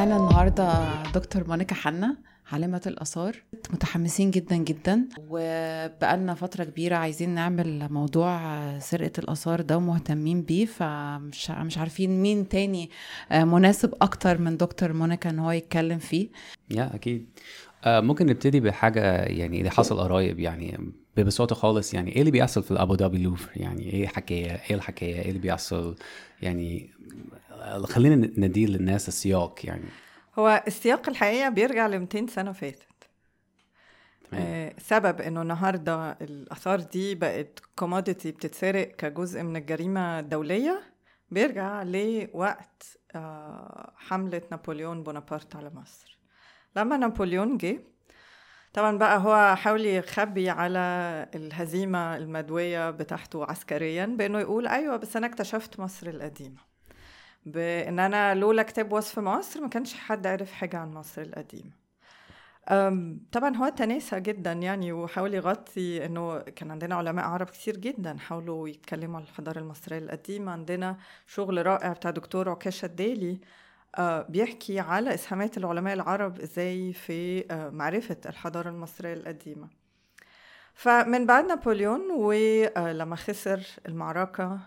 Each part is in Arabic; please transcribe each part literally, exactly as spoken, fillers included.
معانا النهاردة دكتور مونيكا حنا، عالمة الآثار. متحمسين جدا جدا، وبقالنا فترة كبيرة عايزين نعمل موضوع سرقة الآثار ده ومهتمين بيه، فمش مش عارفين مين تاني مناسب أكتر من دكتور مونيكا إن هو يتكلم فيه. يا أكيد ممكن نبتدي بحاجة يعني اللي حصل قريب، يعني ببساطة خالص، يعني إيه اللي بيحصل في الأبو ظبي لوفر؟ يعني إيه حكاية إيه الحكاية إيه اللي بيحصل؟ يعني خلينا ندير للناس السياق. يعني هو السياق الحقيقة بيرجع ل مئتين سنة فاتت. آه سبب إنه النهاردة الآثار دي بقت كوموديتي بتتسرق كجزء من الجريمة الدولية بيرجع لوقت آه حملة نابليون بونابرت على مصر. لما نابليون جه طبعا بقى هو حاول يخبي على الهزيمة المدوية بتاعته عسكريا بأنه يقول أيوة بس أنا اكتشفت مصر القديمة، بأن أنا لولا كتاب وصف مصر ما كانش حد عارف حاجة عن مصر القديمة. طبعا هو تناسى جدا يعني، وحاول يغطي أنه كان عندنا علماء عرب كتير جدا حاولوا يتكلموا عن الحضارة المصرية القديمة. عندنا شغل رائع بتاع دكتور عكاشة الدالي بيحكي على إسهامات العلماء العرب إزاي في معرفة الحضارة المصرية القديمة. فمن بعد نابليون ولما خسر المعركة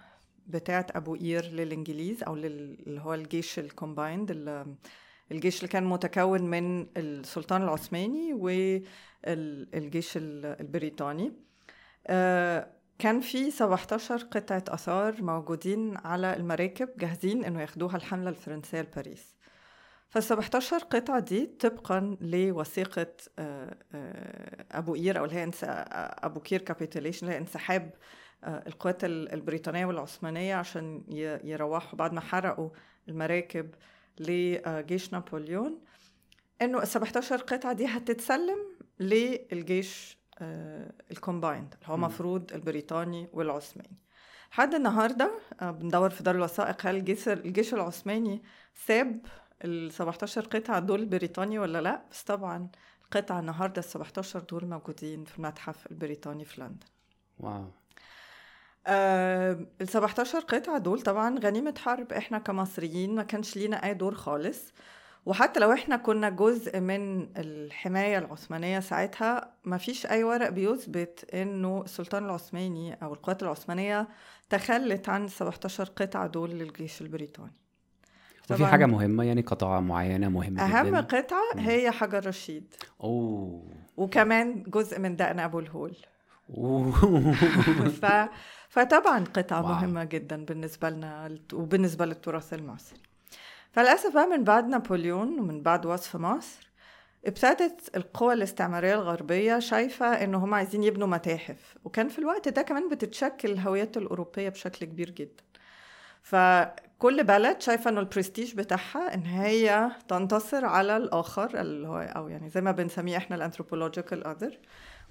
بتاعة أبو قير للإنجليز، أو اللي هو الجيش الكومبايند، الجيش اللي كان متكون من السلطان العثماني والجيش البريطاني، كان في سبعتاشر قطعة أثار موجودين على المراكب جاهزين إنه ياخدوها الحملة الفرنسية لباريس. فالسبعتاشر قطعة دي طبقاً لوثيقة أبو قير، أو اللي هي أبو قير كابيتوليشن، اللي هي انسحاب القوات البريطانية والعثمانية عشان يروحوا بعد ما حرقوا المراكب لجيش نابليون، إنه السبعتاشر قطعة دي هتتسلم للجيش الكومبايند اللي هو مفروض البريطاني والعثماني. لحد النهارده بندور في دار الوثائق هل الجيش العثماني ساب السبعتاشر قطعه دول البريطاني ولا لا، بس طبعا القطعه النهارده السبعتاشر دول موجودين في المتحف البريطاني في لندن. واو. آه السبعتاشر قطعه دول طبعا غنيمه حرب، احنا كمصريين ما كانش لينا اي دور خالص، وحتى لو احنا كنا جزء من الحماية العثمانية ساعتها ما فيش اي ورق بيثبت انه السلطان العثماني او القوات العثمانية تخلت عن سبعتاشر قطعة دول للجيش البريطاني. وفي حاجة مهمة يعني قطعة معينة مهمة اهم جداً. قطعة هي حجر رشيد. أوه. وكمان جزء من دقن ابو الهول. ف... فطبعا قطعة واو. مهمة جدا بالنسبة لنا وبالنسبة للتراث المصري. فللأسف بقى من بعد نابليون ومن بعد وصف مصر ابتدت القوى الاستعمارية الغربية شايفة إن هم عايزين يبنوا متاحف، وكان في الوقت ده كمان بتتشكل الهويات الأوروبية بشكل كبير جدا. فكل بلد شايفة إنه البرستيج بتاعها إن هي تنتصر على الآخر، اللي هو أو يعني زي ما بنسميه إحنا الأنثروبولوجيكال أذر،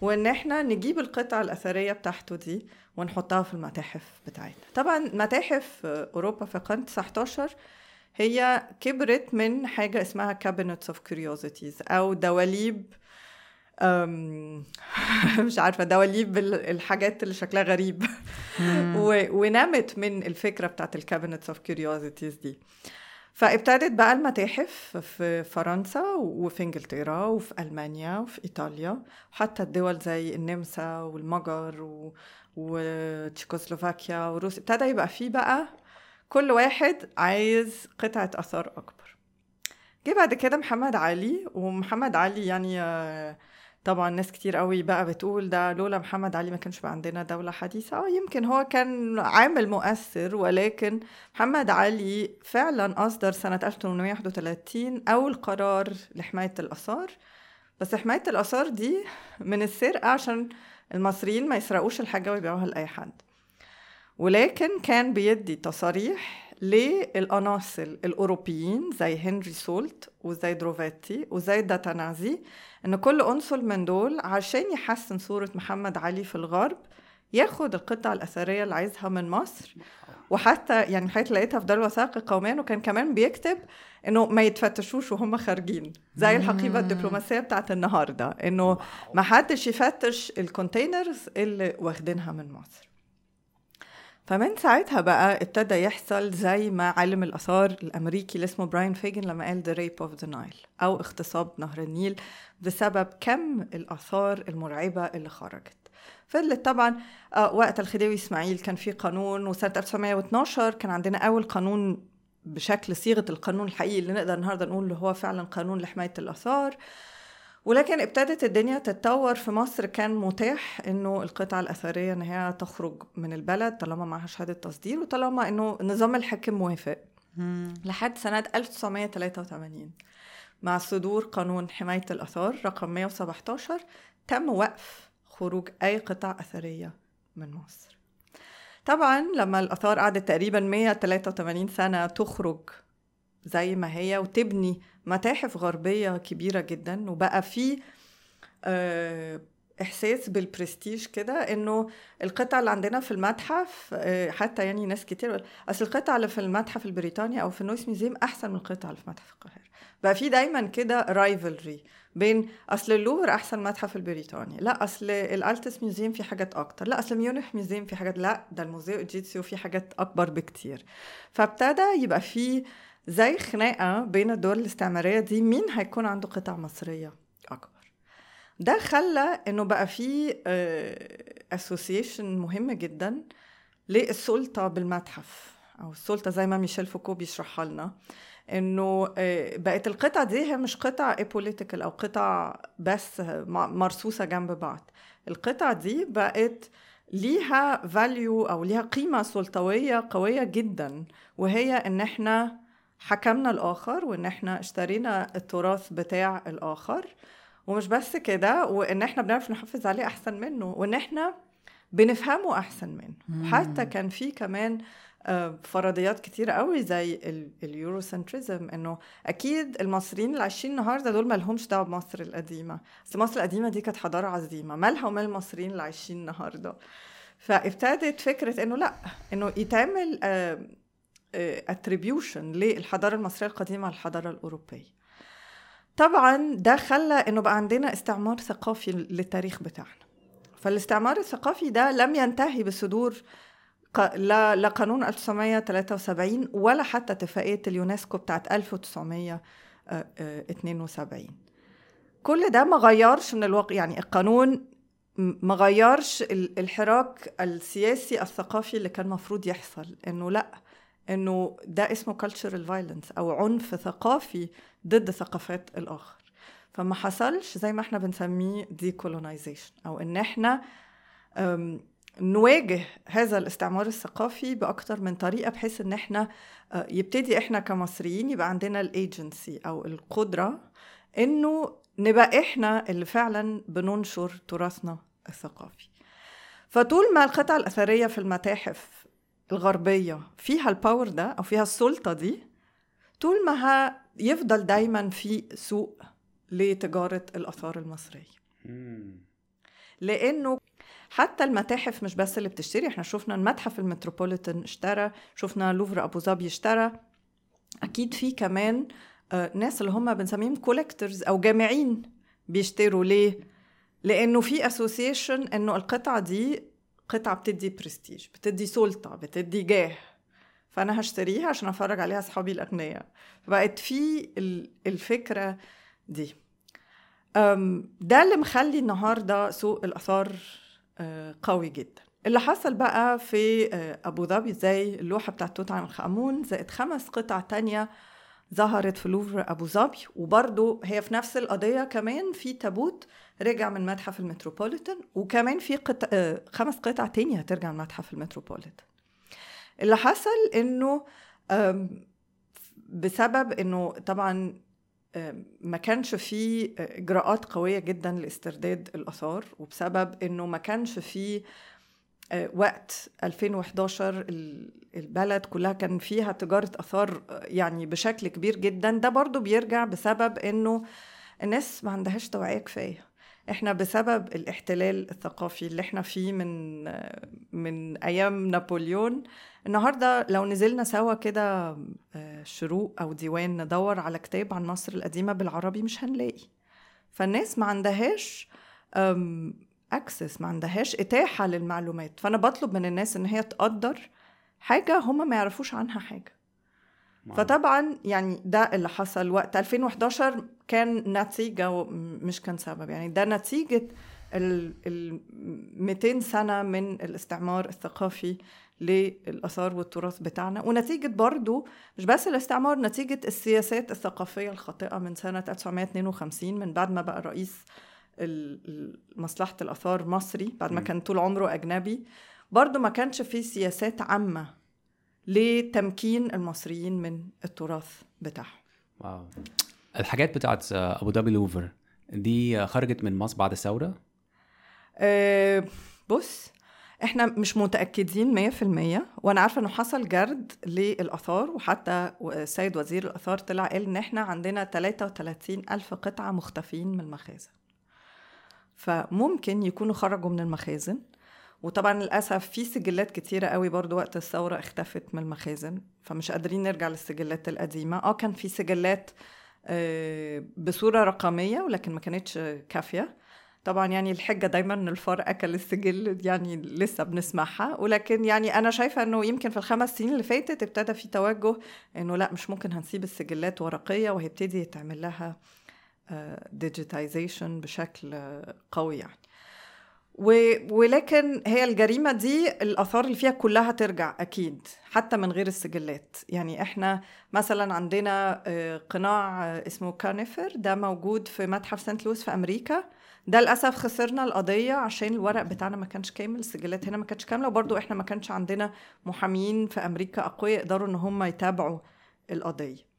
وإن إحنا نجيب القطع الأثرية بتاعته دي ونحطها في المتاحف بتاعتنا. طبعا متاحف أوروبا في القرن التاسع عشر هي كبرت من حاجة اسمها Cabinets of Curiosities، أو دواليب، مش عارفة، دواليب الحاجات اللي شكلها غريب ونمت من الفكرة بتاعت Cabinets of Curiosities دي. فابتدت بقى المتاحف في فرنسا وفي انجلترا وفي ألمانيا وفي إيطاليا، وحتى الدول زي النمسا والمجر و... وتشيكوسلوفاكيا وروسيا ابتدى يبقى فيه بقى كل واحد عايز قطعة أثار أكبر. جه بعد كده محمد علي، ومحمد علي يعني طبعا ناس كتير قوي بقى بتقول ده لولا محمد علي ما كانش بقى عندنا دولة حديثة، أو يمكن هو كان عامل مؤثر، ولكن محمد علي فعلا أصدر سنة ألف وثمانمائة وواحد وثلاثين أول قرار لحماية الآثار. بس حماية الآثار دي من السرقة عشان المصريين ما يسرقوش الحاجة ويبيعوها لأي حد، ولكن كان بيدي تصاريح للأناصل الأوروبيين زي هنري سولت وزي دروفاتي وزي داتانازي إن كل أنصل من دول عشان يحسن صورة محمد علي في الغرب ياخد القطع الأثرية اللي عايزها من مصر. وحتى يعني حيث لقيتها في دار الوثائق قوميا، وكان كمان بيكتب إنه ما يتفتشوش وهم خارجين، زي الحقيبة الدبلوماسية بتاعت النهاردة إنه ما حدش يفتش الكونتينرز اللي واخدينها من مصر. فمن ساعتها بقى ابتدى يحصل زي ما عالم الآثار الأمريكي اللي اسمه براين فيجن لما قال The Rape of the Nile أو اغتصاب نهر النيل بسبب كم الآثار المرعبة اللي خرجت. فضلت طبعا وقت الخديوي إسماعيل كان في قانون، وسنة ألف وتسعمية واتناشر كان عندنا أول قانون بشكل صيغة القانون الحقيقي اللي نقدر النهاردة نقول اللي هو فعلا قانون لحماية الآثار. ولكن ابتدت الدنيا تتطور في مصر، كان متاح انه القطعة الأثرية ان هي تخرج من البلد طالما معها شهادة تصدير وطالما انه نظام الحاكم موافق لحد سنة ألف وتسعمية وتلاتة وتمانين مع صدور قانون حماية الآثار رقم مية وسبعتاشر تم وقف خروج اي قطعة أثرية من مصر. طبعا لما الآثار قعدت تقريبا مية وتلاتة وتمانين سنة تخرج زي ما هي وتبني متاحف غربية كبيرة جدا، وبقى فيه إحساس بالبرستيج كده إنه القطع اللي عندنا في المتحف، حتى يعني ناس كتير أصل القطع اللي في المتحف البريطاني أو في النويس ميزيم أحسن من القطع اللي في متحف القاهرة. بقى فيه دايما كده رايفلري بين أصل اللوفر أحسن متحف البريطاني، لا أصل الألتس ميزيم في حاجات أكتر، لا أصل ميونخ ميزيم في حاجات، لا ده الموزيو إيجيتسيو في حاجات أكبر بكتير. فابتدى يبقى فيه زي خناقة بين الدول الاستعمارية دي مين هيكون عنده قطع مصرية أكبر. ده خلى إنه بقى فيه أسوسيشن مهم جدا للسلطة بالمتحف أو السلطة زي ما ميشيل فوكو بيشرحها لنا، إنه بقت القطع دي هي مش قطع بوليتيكال أو قطع بس مرصوصة جنب بعض، القطع دي بقت ليها فاليو أو ليها قيمة سلطوية قوية جدا، وهي إن إحنا حكمنا الآخر وإن إحنا اشترينا التراث بتاع الآخر، ومش بس كده وإن إحنا بنعرف نحافظ عليه أحسن منه وإن إحنا بنفهمه أحسن منه. حتى كان في كمان فرضيات كتيرة قوي زي اليوروسنتريزم، إنه أكيد المصريين اللي عايشين النهاردة دول ما لهمش دعوة بمصر القديمة، بس مصر القديمة دي كانت حضارة عظيمة، ما لها وما المصريين اللي عايشين النهاردة. فابتدت فكرة إنه لأ، إنه يتعمل اتريبيوشن للحضارة المصرية القديمة والحضارة الأوروبية. طبعا ده خلى إنه بقى عندنا استعمار ثقافي للتاريخ بتاعنا، فالاستعمار الثقافي ده لم ينتهي بصدور لا لا قانون ألف وتسعمية وتلاتة وسبعين ولا حتى اتفاقية اليونسكو بتاعت ألف وتسعمية واتنين وسبعين. كل ده ما غيرش من الواقع، يعني القانون ما غيرش الحراك السياسي الثقافي اللي كان مفروض يحصل، إنه لأ إنه ده اسمه cultural violence أو عنف ثقافي ضد ثقافات الآخر. فما حصلش زي ما احنا بنسميه decolonization أو إن احنا نواجه هذا الاستعمار الثقافي بأكتر من طريقة، بحيث إن احنا يبتدي احنا كمصريين يبقى عندنا الايجنسي أو القدرة إنه نبقى احنا اللي فعلا بننشر تراثنا الثقافي. فطول ما القطع الأثرية في المتاحف الغربية فيها الباور ده أو فيها السلطة دي، طول ما يفضل دايما في سوق لتجارة الآثار المصرية، لأنه حتى المتاحف مش بس اللي بتشتري. احنا شفنا المتحف المتروبوليتن اشترى، شفنا لوفر أبو ظبي اشترى، أكيد في كمان ناس اللي هم بنسميهم كولكترز أو جامعين بيشتروا. ليه؟ لأنه في أسوسيشن أنه القطعة دي قطعة بتدي برستيج، بتدي سلطة، بتدي جاه، فأنا هشتريها عشان أفرج عليها صحابي الأغنياء. بقت في الفكرة دي، ده اللي مخلي النهاردة سوق الآثار قوي جدا. اللي حصل بقى في أبو ظبي زي اللوحة بتاعت توت عنخ آمون زائد خمس قطع تانية ظهرت في لوفر أبو ظبي، وبرضو هي في نفس القضية. كمان في تابوت رجع من متحف المتروبوليتن، وكمان في قطع خمس قطع تانية هترجع من متحف المتروبوليتن. اللي حصل إنه بسبب إنه طبعا ما كانش فيه إجراءات قوية جدا لاسترداد الآثار، وبسبب إنه ما كانش فيه وقت ألفين وحداشر البلد كلها كان فيها تجارة آثار يعني بشكل كبير جدا. ده برضو بيرجع بسبب إنه الناس ما عندهاش توعية كفاية. إحنا بسبب الاحتلال الثقافي اللي إحنا فيه من من أيام نابليون، النهاردة لو نزلنا سوا كده شروق أو ديوان ندور على كتاب عن مصر القديمة بالعربي مش هنلاقي. فالناس ما عندهاش أكسس، ما عندهاش إتاحة للمعلومات. فأنا بطلب من الناس إن هي تقدر حاجة هما ما يعرفوش عنها حاجة. فطبعا يعني ده اللي حصل وقت ألفين وإحداشر كان نتيجة مش كان سبب، يعني ده نتيجة ال مئتين سنة من الاستعمار الثقافي للآثار والتراث بتاعنا، ونتيجة برضو مش بس الاستعمار، نتيجة السياسات الثقافية الخاطئة من سنة ألف وتسعمية اتنين وخمسين من بعد ما بقى رئيس مصلحة الآثار مصري بعد ما كان طول عمره أجنبي. برضو ما كانش فيه سياسات عامة لتمكين المصريين من التراث بتاعهم. واو. الحاجات بتاعت أبو ظبي لوفر دي خرجت من مصر بعد الثورة؟ أه بص احنا مش متأكدين مية في المية، وانا عارفة انه حصل جرد للأثار، وحتى السيد وزير الأثار طلع قال ان احنا عندنا تلاتة وتلاتين ألف قطعة مختفين من المخازن، فممكن يكونوا خرجوا من المخازن. وطبعا للأسف في سجلات كتيرة قوي برضو وقت الثورة اختفت من المخازن، فمش قادرين نرجع للسجلات القديمة. اه كان في سجلات بصورة رقمية ولكن ما كانتش كافية طبعا، يعني الحجة دايما ان الفار اكل السجل، يعني لسه بنسمعها. ولكن يعني انا شايفة انه يمكن في الخمس سنين اللي فاتت ابتدى في توجه انه لا، مش ممكن هنسيب السجلات ورقية، وهيبتدي يتعمل لها ديجيتايزيشن بشكل قوي يعني. ولكن هي الجريمة دي الأثار اللي فيها كلها ترجع أكيد حتى من غير السجلات. يعني إحنا مثلا عندنا قناع اسمه كانيفر، ده موجود في متحف سانت لويس في أمريكا، ده للأسف خسرنا القضية عشان الورق بتاعنا ما كانش كامل، السجلات هنا ما كانتش كاملة، وبرضو إحنا ما كانش عندنا محامين في أمريكا أقوياء يقدروا إن هم يتابعوا القضية.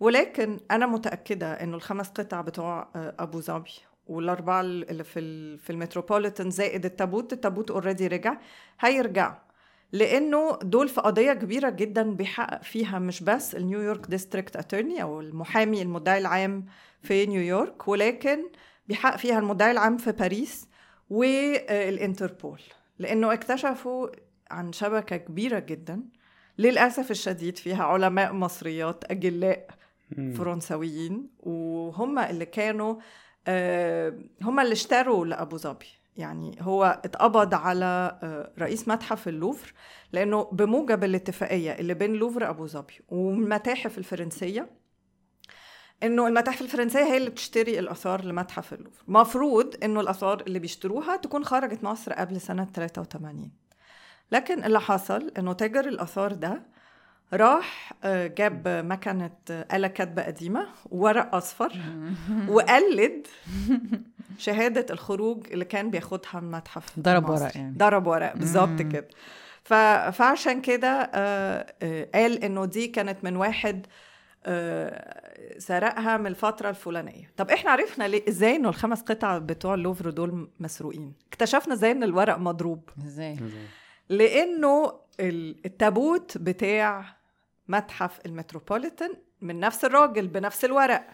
ولكن أنا متأكدة إنه الخمس قطع بتوع أبو ظبي والأربعة اللي في في المتروبوليتان زائد التابوت، التابوت أوريدي رجع، هيرجع لأنه دول في قضية كبيرة جدا بيحقق فيها مش بس النيويورك ديستريكت أتورني أو المحامي المدعي العام في نيويورك، ولكن بيحقق فيها المدعي العام في باريس والإنتربول، لأنه اكتشفوا عن شبكة كبيرة جدا للأسف الشديد فيها علماء مصريات أجلاء فرنسويين، وهم اللي كانوا هم اللي اشتروا لأبو ظبي. يعني هو اتقبض على رئيس متحف اللوفر لأنه بموجب الاتفاقية اللي بين لوفر أبو ظبي والمتاحف الفرنسية، إنه المتاحف الفرنسية هي اللي بتشتري الأثار لمتحف اللوفر، مفروض إنه الأثار اللي بيشتروها تكون خرجت مصر قبل سنة تلاتة وتمانين. لكن اللي حصل إنه تاجر الأثار ده راح جاب مكنة آلة كاتبة قديمة وورق أصفر وقلد شهادة الخروج اللي كان بياخدها من متحف، ضرب ورق يعني ضرب ورق بالظبط كده. فعشان كده قال إنه دي كانت من واحد سرقها من الفترة الفلانية. طب إحنا عرفنا ليه إزاي إنه الخمس قطع بتوع اللوفر دول مسروقين؟ اكتشفنا إزاي إن الورق مضروب، إزاي؟ لأنه التابوت بتاع متحف المتروبوليتان من نفس الراجل بنفس الورق،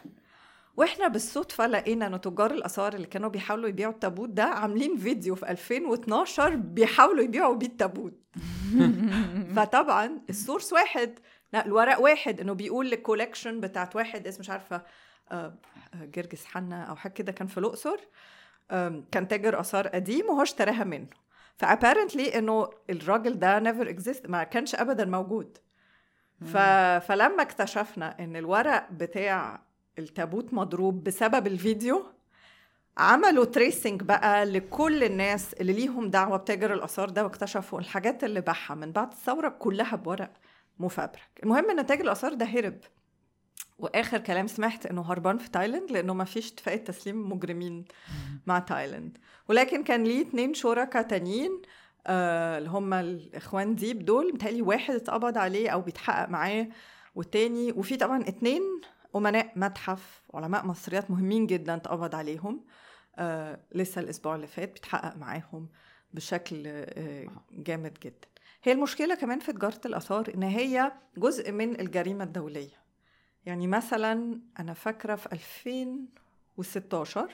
واحنا بالصدفة لقينا ان تجار الآثار اللي كانوا بيحاولوا يبيعوا التابوت ده عاملين فيديو في ألفين واتناشر بيحاولوا يبيعوا بيه التابوت. فطبعا السورس واحد، لا الورق واحد، انه بيقول للكولكشن بتاعت واحد اسمه مش عارفة جرجس حنا او حاجة كده، كان في الأقصر، كان تاجر آثار قديم وهو اشتراها منه. فابارنتلي انه الراجل ده نيفر اكزيست، ما كانش ابدا موجود. ف... فلما اكتشفنا ان الورق بتاع التابوت مضروب بسبب الفيديو، عملوا تريسنج بقى لكل الناس اللي ليهم دعوه بتاجر الاثار ده، واكتشفوا الحاجات اللي باعها من بعد الثوره كلها بورق مفبرك. المهم ان تاجر الاثار ده هرب، واخر كلام سمعت انه هربان في تايلاند لانه ما فيش اتفاقيه تسليم مجرمين مع تايلاند. ولكن كان ليه اتنين شركاء تانيين آه اللي هم الاخوان ديب دول، متهيألي واحد اتقبض عليه او بيتحقق معاه والتاني، وفي طبعا اتنين امناء متحف علماء مصريات مهمين جدا اتقبض عليهم آه لسه الاسبوع اللي فات، بيتحقق معاهم بشكل آه جامد جدا. هي المشكله كمان في تجاره الاثار ان هي جزء من الجريمه الدوليه. يعني مثلا أنا فاكرة في ألفين وستاشر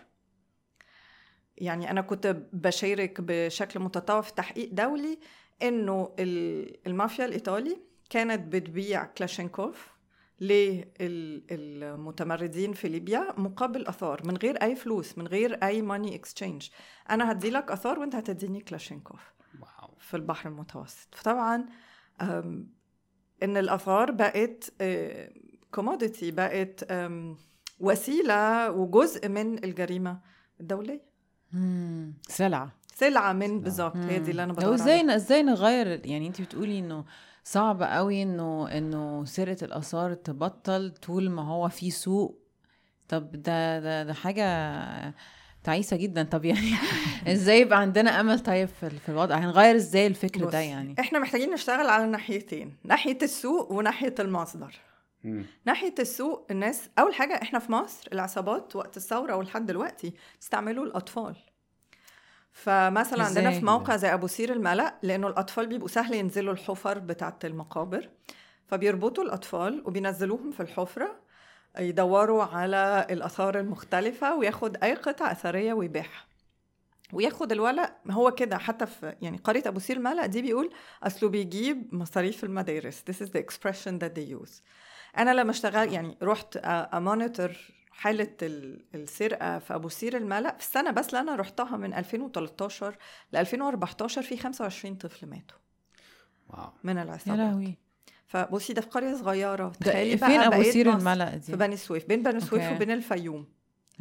يعني أنا كنت بشارك بشكل متطوع في تحقيق دولي إنه المافيا الإيطالي كانت بتبيع كلاشينكوف للمتمردين في ليبيا مقابل أثار، من غير أي فلوس، من غير أي ماني اكسشينج، أنا هدي لك أثار وانت هتديني كلاشينكوف في البحر المتوسط. فطبعا إن الآثار بقت كوموديتي، بقت وسيلة وجزء من الجريمة الدولية. مم. سلعة سلعة من بالظبط، هي دي اللي أنا بدور عليها. إزاي نغير؟ يعني أنت بتقولي إنه صعب قوي إنه إنه سرقة الآثار تبطل طول ما هو في سوق. طب ده ده, ده حاجة تعيسة جدا. طب يعني إزاي يبقى عندنا أمل طيب في الوضع؟ هنغير إزاي الفكر ده؟ يعني إحنا محتاجين نشتغل على ناحيتين، ناحية السوق وناحية المصدر. ناحية السوق، الناس أول حاجة، إحنا في مصر العصابات وقت الثورة ولحد دلوقتي استعملوا الأطفال. فمثلا عندنا في موقع زي أبو سير الملأ، لأنه الأطفال بيبقوا سهل ينزلوا الحفر بتاعة المقابر، فبيربطوا الأطفال وبينزلوهم في الحفرة يدوروا على الآثار المختلفة، وياخد أي قطعة أثرية ويبيعها وياخد الولق. هو كده حتى في يعني قرية أبو سير الملأ دي بيقول أصله بيجيب مصاريف المدارس. This is the expression that they use. أنا لما اشتغل يعني رحت أمونيتر حالة السرقة في أبو سير الملأ في السنة بس لأنا رحتها من ألفين وثلاثة عشر ل ألفين وأربعة عشر، في خمسة وعشرين طفل ماتوا من العصابات. فبصي ده في قرية صغيرة، تخيلي بقى فين أبو سير الملأ دي؟ في بني سويف، بين بني سويف وبين الفيوم.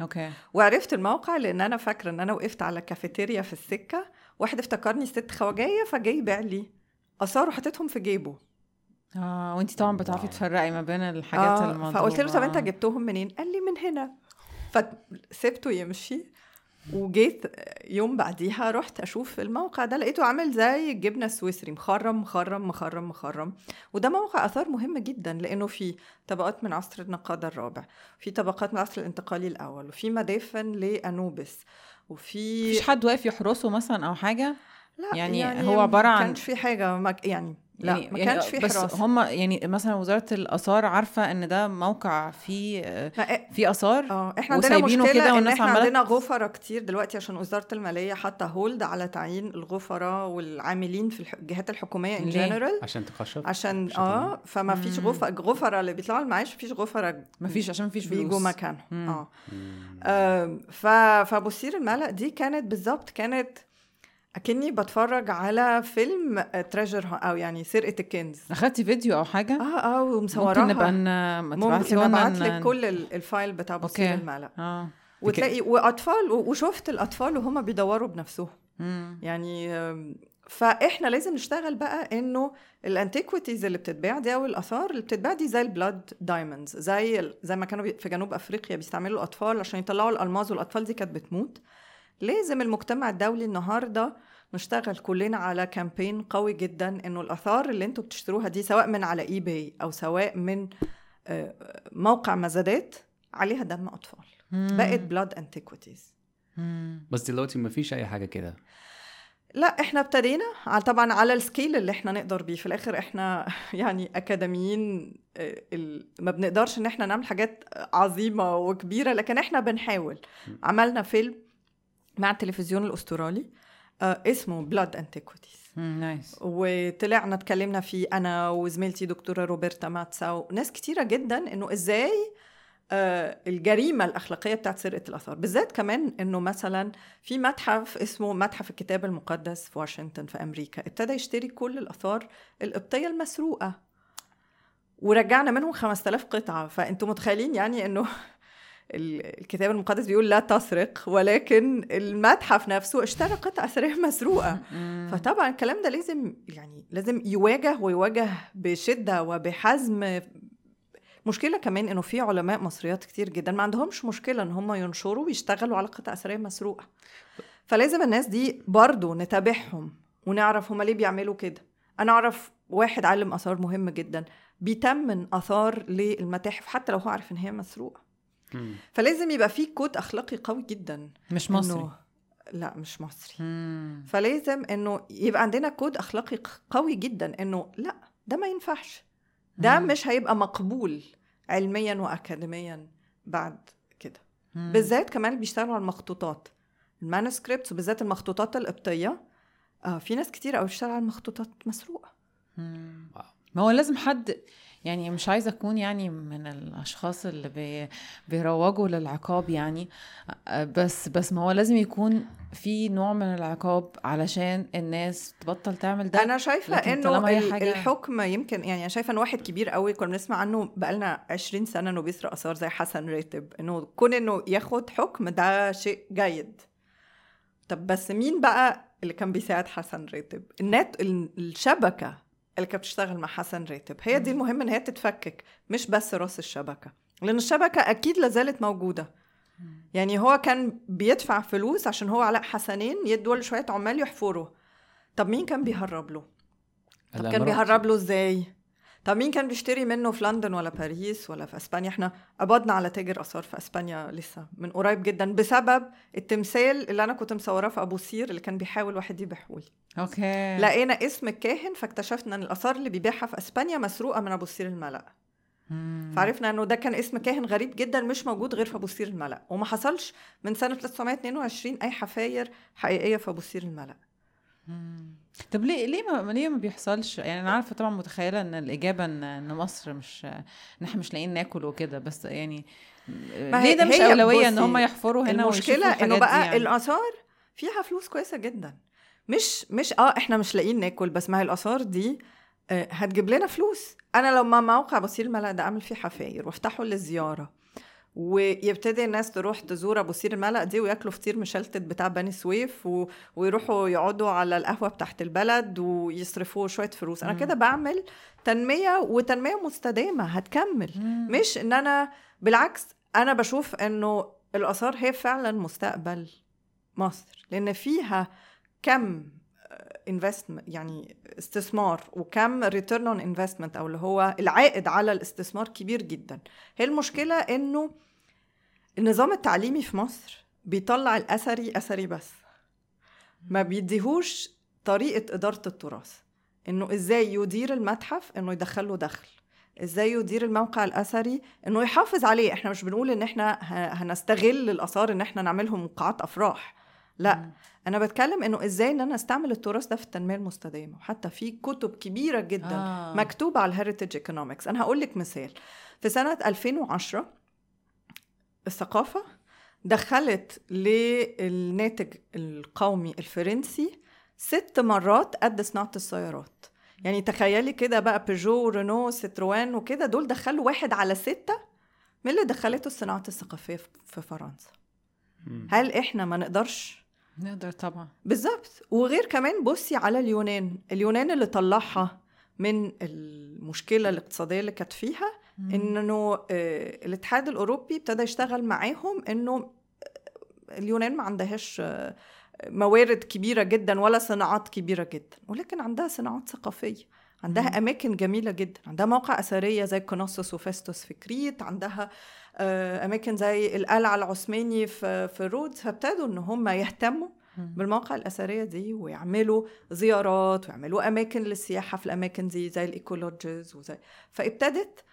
أوكي. وعرفت الموقع لأن أنا فاكرة أن أنا وقفت على كافيتيريا في السكة، واحد افتكرني ست خواجية فجاي يبيع لي آثار وحطتهم في جيبه. اه وانتي طبعا بتعرفي تفرقي ما بين الحاجات آه الموضوع. فقلت له طب انت جبتهم منين؟ قال لي من هنا. فسبته يمشي، وجيت يوم بعديها رحت اشوف الموقع ده، لقيته عامل زي الجبنه السويسري، مخرم مخرم مخرم مخرم. وده موقع اثار مهم جدا، لانه في طبقات من عصر النقاده الرابع، في طبقات من عصر الانتقالي الاول، وفي مدافن لانوبس، وفي مفيش حد واقف يحرسه مثلا او حاجه. لا يعني, يعني هو عباره عن كانش في حاجه مك... يعني لا يعني ما كانش في حراسة. بس هم يعني مثلا وزارة الآثار عارفة ان ده موقع فيه فيه آثار. اه احنا عندنا مشكلة ان احنا عندنا غفرة كتير دلوقتي، عشان وزارة المالية حتى هولد على تعيين الغفرة والعاملين في الجهات الحكومية ان جنرال، عشان تكشف، عشان اه فما فيش غفرة. غفرة اللي بيطلعوا المعاش مفيش غفرة، مفيش، عشان مفيش فلوس بيجوا مكانهم. اه, آه ف فأبو سير الملأ دي كانت بالظبط، كانت أكني بتفرج على فيلم تريجر أو يعني سرقة الكنز. أخدتي فيديو أو حاجة؟ آه آه ومصورها. ممكن نبقى أن ممكن أبعت لك أن... كل الفايل بتاع أبو سير الملأ. آه. وتلاقي وأطفال، وشفت الأطفال وهما بيدوروا بنفسهم. مم. يعني فإحنا لازم نشتغل بقى إنه الأنتيكويتيز اللي بتتباع دي أو الآثار اللي بتتباع دي زي البلاد دايموندز، زي زي ما كانوا في جنوب أفريقيا بيستعملوا الأطفال عشان يطلعوا الألماس، والأطفال دي كانت بتموت. لازم المجتمع الدولي النهاردة نشتغل كلنا على كامبين قوي جدا، إنه الأثار اللي انتوا بتشتروها دي سواء من على إي باي أو سواء من موقع مزادات عليها دم أطفال، بقت بلاد أنتيكوتيز. بس دلوقتي ما فيش أي حاجة كده. لا احنا ابتدينا طبعا على السكيل اللي احنا نقدر بيه. في الاخر احنا يعني اكاديميين، ما بنقدرش ان احنا نعمل حاجات عظيمة وكبيرة، لكن احنا بنحاول. عملنا فيلم مع التلفزيون الأسترالي اسمه Blood Antiquities. نايس. وطلعنا اتكلمنا فيه أنا وزميلتي دكتورة روبرتا ماتسا وناس كتيرة جدا، إنه إزاي الجريمة الأخلاقية بتاعت سرقة الأثار بالذات. كمان إنه مثلا في متحف اسمه متحف الكتاب المقدس في واشنطن في أمريكا، ابتدى يشتري كل الأثار القبطية المسروقة، ورجعنا منهم خمسة آلاف قطعة. فأنتوا متخيلين يعني إنه الكتاب المقدس بيقول لا تسرق، ولكن المتحف نفسه اشترى قطع أثرية مسروقة. فطبعا الكلام ده لازم يعني لازم يواجه، ويواجه بشدة وبحزم. مشكلة كمان انه في علماء مصريات كتير جدا ما عندهمش مشكلة ان هم ينشروا ويشتغلوا على قطع أثرية مسروقة، فلازم الناس دي برضو نتابعهم ونعرف هم ليه بيعملوا كده. انا اعرف واحد عالم آثار مهم جدا بيتمن آثار للمتاحف حتى لو هو عارف ان هي مسروقة. فلازم يبقى فيه كود أخلاقي قوي جدا، مش مصري إنه... لا مش مصري. مم. فلازم انه يبقى عندنا كود أخلاقي قوي جدا، انه لا ده ما ينفعش، ده مم. مش هيبقى مقبول علميا وأكاديميا بعد كده. مم. بالذات كمان بيشتغلوا على المخطوطات المانسكريبتس، وبالذات المخطوطات القبطية. آه في ناس كتير قوي بيشتغلوا على مخطوطات مسروقة. ما هو لازم حد يعني مش عايزة أكون يعني من الأشخاص اللي بي بيروجوا للعقاب يعني، بس بس ما هو لازم يكون في نوع من العقاب علشان الناس تبطل تعمل ده. أنا شايفة إنه الحكم يمكن يعني أنا شايفة إن واحد كبير قوي كنا بنسمع عنه بقالنا عشرين سنة إنه بيسرق آثار زي حسن راتب، إنه كون إنه ياخد حكم ده شيء جيد. طب بس مين بقى اللي كان بيساعد حسن راتب؟ النت الشبكة اللي كانت بتشتغل مع حسن راتب هي دي المهم ان هي تتفكك، مش بس راس الشبكة، لان الشبكة اكيد لازالت موجودة. يعني هو كان بيدفع فلوس عشان هو علاء حسنين يدوا له شوية عمال يحفروا. طب مين كان بيهرب له؟ طب كان بيهرب له ازاي؟ طب مين كان بيشتري منه في لندن ولا باريس ولا في اسبانيا؟ احنا قبضنا على تاجر اثار في اسبانيا لسه من قريب جدا بسبب التمثال اللي انا كنت مصوراه في ابو سير اللي كان بيحاول واحد يبيعه لي. اوكي، لقينا اسم الكاهن فاكتشفنا ان الاثار اللي بيبيعها في اسبانيا مسروقه من ابو سير الملأ. مم. فعرفنا انه ده كان اسم كاهن غريب جدا مش موجود غير في ابو سير الملأ، وما حصلش من سنه تسعتاشر اتنين وعشرين اي حفاير حقيقيه في ابو سير الملأ. مم. طب ليه ليه ما ليه ما بيحصلش؟ يعني انا عارفه طبعا متخيله ان الاجابه ان ان مصر مش ان احنا مش لاقيين ناكل وكده، بس يعني ليه ده مش اولويه ان هم يحفروا هنا؟ المشكله انه بقى يعني الاثار فيها فلوس كويسه جدا، مش مش اه احنا مش لاقيين ناكل، بس مع الاثار دي آه هتجيب لنا فلوس. انا لما موقع بصير الملأ ده اعمل فيه حفاير وافتحه للزياره ويبتدي الناس تروح تزور ابو سير الملأ دي وياكلوا فطير مشلتت بتاع بني سويف و... ويروحوا يقعدوا على القهوه بتاعت البلد ويصرفوا شويه فلوس. انا كده بعمل تنميه، وتنميه مستدامه هتكمل. مم. مش ان انا بالعكس انا بشوف انه الاثار هي فعلا مستقبل مصر، لان فيها كم investment يعني استثمار وكم return on investment أو اللي هو العائد على الاستثمار كبير جدا. هي المشكلة إنه النظام التعليمي في مصر بيطلع الأثري أثري بس، ما بيديهوش طريقة إدارة التراث، إنه إزاي يدير المتحف إنه يدخله دخل، إزاي يدير الموقع الأثري إنه يحافظ عليه. إحنا مش بنقول إن إحنا هنستغل الآثار إن إحنا نعملهم قاعات أفراح، لا. مم. انا بتكلم انه ازاي ان انا استعمل التراث ده في التنميه المستدامه، وحتى في كتب كبيره جدا آه. مكتوبه على الهيريتج ايكونومكس. انا هقول لك مثال، في سنه ألفين وعشرة الثقافه دخلت للناتج القومي الفرنسي ست مرات قد صناعه السيارات. يعني تخيلي كده بقى بيجو رينو ستروان وكده، دول دخلوا واحد على ستة من اللي دخلته الصناعه الثقافيه في فرنسا. مم. هل احنا ما نقدرش؟ نقدر طبعا. بالظبط. وغير كمان بصي على اليونان، اليونان اللي طلعها من المشكله الاقتصاديه اللي كانت فيها، انه الاتحاد الاوروبي ابتدى يشتغل معاهم انه اليونان ما عندهاش موارد كبيره جدا ولا صناعات كبيره جدا، ولكن عندها صناعات ثقافيه، عندها مم. اماكن جميله جدا، عندها مواقع اثريه زي كونوسوس وفيستوس في كريت، عندها اماكن زي القلعه العثماني في في رودز. فابتدوا ان هم يهتموا بالمواقع الاثريه دي ويعملوا زيارات ويعملوا اماكن للسياحه في الاماكن دي زي الايكولوجيز وزي، فابتدت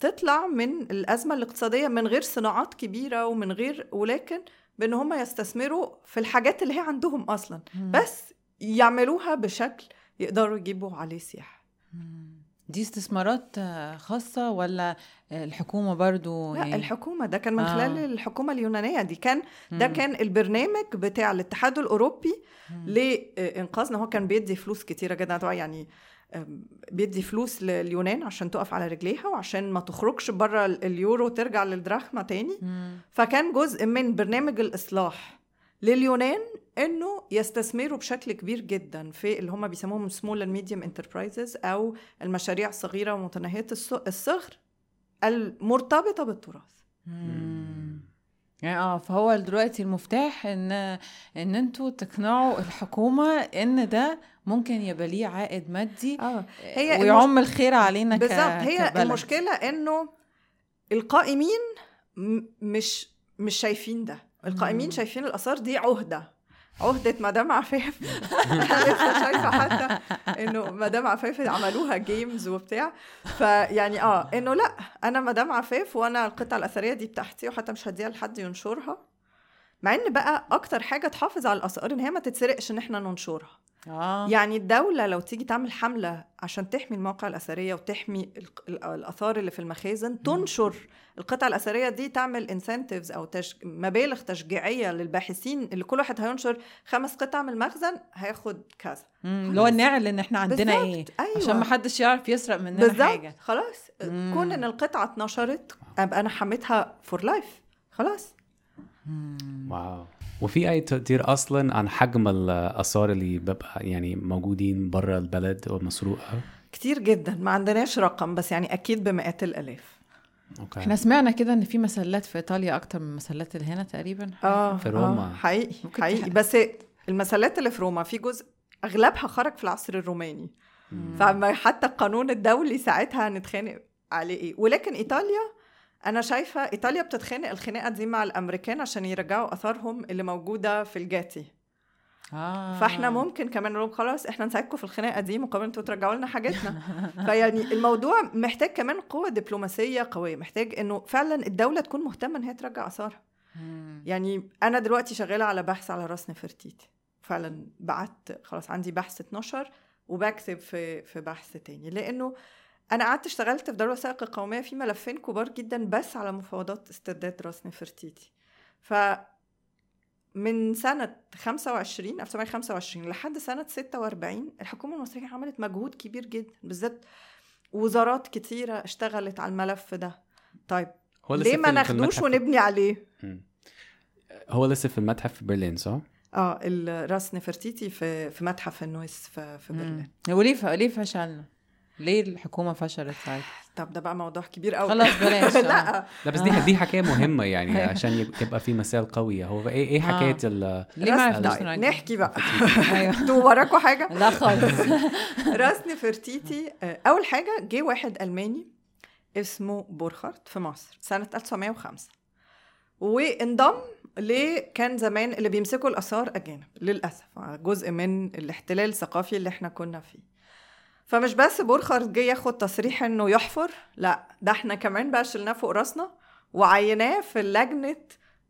تطلع من الازمه الاقتصاديه من غير صناعات كبيره ومن غير، ولكن بان هم يستثمروا في الحاجات اللي هي عندهم اصلا، بس يعملوها بشكل يقدروا يجيبوا عليه سياحه. دي استثمارات خاصة ولا الحكومة برضو؟ لا، الحكومة ده كان من خلال آه. الحكومة اليونانية دي كان ده مم. كان البرنامج بتاع الاتحاد الأوروبي لإنقاذنا. هو كان بيدي فلوس كتيرة جدا، يعني بيدي فلوس لليونان عشان تقف على رجليها وعشان ما تخرجش برا اليورو ترجع للدراخمة تاني. مم. فكان جزء من برنامج الإصلاح لليونان انه يستثمروا بشكل كبير جدا في اللي هم بيسموهم سمول اند ميديوم انتربرايزز، او المشاريع الصغيره ومتناهيه الصغر المرتبطه بالتراث. امم يعني اه فهو دلوقتي المفتاح ان ان انتوا تقنعوا الحكومه ان ده ممكن يبقى ليه عائد مادي آه. هي ويعم المش... الخير علينا ك... بالظبط. هي كبلد. المشكله انه القائمين مش مش شايفين ده. القائمين مم. شايفين الاثار دي عهده، عهدة مدام عفاف. أنا شايفة حتى إنه مدام عفاف عملوها جيمز وبتاع، فيعني آه إنه لأ، أنا مدام عفاف وأنا القطعة الأثرية دي بتاعتي، وحتى مش هديها لحد ينشرها، مع ان بقى اكتر حاجه تحافظ على الاسعار ان هي ما تتسرقش ان احنا ننشرها. آه. يعني الدوله لو تيجي تعمل حمله عشان تحمي المواقع الاثريه وتحمي الاثار اللي في المخازن، تنشر القطع الاثريه دي، تعمل انسنتيفز او تشج... مبالغ تشجيعيه للباحثين اللي كل واحد هينشر خمس قطع من المخزن هياخد كذا، اللي هو نعلن ان احنا عندنا ايه. أيوة. عشان ما حدش يعرف يسرق مننا بالزبط. حاجه خلاص مم. كون ان القطعه اتنشرت ابقى انا حميتها فور لايف خلاص. واو. وفي أي تقدير أصلاً عن حجم الآثار اللي ببقى يعني موجودين برا البلد ومسروقة؟ كتير جداً، ما عندناش رقم، بس يعني أكيد بمئات الألاف. أوكي. احنا سمعنا كده إن في مسلات في إيطاليا أكتر من مسلات اللي هنا تقريباً. آه. في روما. آه. حقيقي. حقيقي. بس المسلات اللي في روما في جزء أغلبها خرج في العصر الروماني. مم. فما حتى القانون الدولي ساعتها نتخانق عليه إيه. ولكن إيطاليا، أنا شايفة إيطاليا بتتخانق الخناقة دي مع الأمريكان عشان يرجعوا أثارهم اللي موجودة في الجاتي. آه. فإحنا ممكن كمان نقول خلاص إحنا نساعدكم في الخناقة دي مقابل أنتوا ترجعوا لنا حاجتنا. فيعني الموضوع محتاج كمان قوة دبلوماسية قوية، محتاج إنه فعلا الدولة تكون مهتمة إن هي ترجع أثارها. يعني أنا دلوقتي شغالة على بحث على راس نفرتيتي، فعلا بعت خلاص عندي بحث اتناشر وبكتب في في بحث تاني، لأنه أنا قعدت اشتغلت في دار الوثائق القومية في ملفين كبار جدا بس على مفاوضات استرداد راس نفرتيتي. فمن سنة خمسة وعشرين ألف وتسعمية وخمسة وعشرين لحد سنة ستة وأربعين الحكومة المصرية عملت مجهود كبير جدا، بالذات وزارات كتيرة اشتغلت على الملف ده. طيب ليه ما ناخدوش ونبني عليه؟ هو لسه في المتحف في برلين صح؟ اه الراس نفرتيتي في في متحف النويس في في برلين. وليه ليه فشلنا؟ ليه الحكومة فشلت ساعتها؟ طب ده بقى موضوع كبير قوي، خلاص بلاش. لا لا بس دي دي حكاية مهمة يعني عشان يبقى في مسائل قوية. هو ايه ايه حكاية ال نحكي بقى انتوا وراكوا حاجة؟ لا خالص. راس نفرتيتي اول حاجة جه واحد ألماني اسمه بورخارت في مصر سنة ألف وتسعمية وخمسة وانضم ليه كان زمان اللي بيمسكوا الآثار أجانب للأسف، جزء من الاحتلال الثقافي اللي احنا كنا فيه. فمش بس بورخارت جه ياخد تصريح انه يحفر، لا ده احنا كمان بقى شلناه فوق راسنا وعيناه في لجنه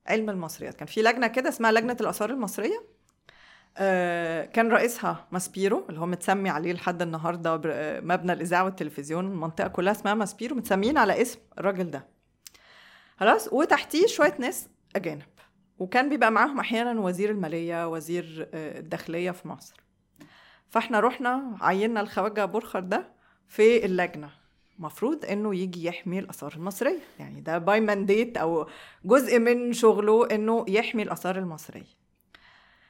علم المصريات. كان في لجنه كده اسمها لجنه الاثار المصريه، آه كان رئيسها ماسبيرو اللي هو متسمي عليه لحد النهارده مبنى الاذاعه والتلفزيون، المنطقه كلها اسمها ماسبيرو متسمين على اسم الراجل ده خلاص، وتحتيه شويه ناس اجانب وكان بيبقى معاهم احيانا وزير الماليه وزير الداخليه في مصر. فاحنا رحنا عيننا الخواجة بورخارت ده في اللجنة، مفروض انه يجي يحمي الآثار المصرية، يعني ده باي مانديت او جزء من شغله انه يحمي الآثار المصرية.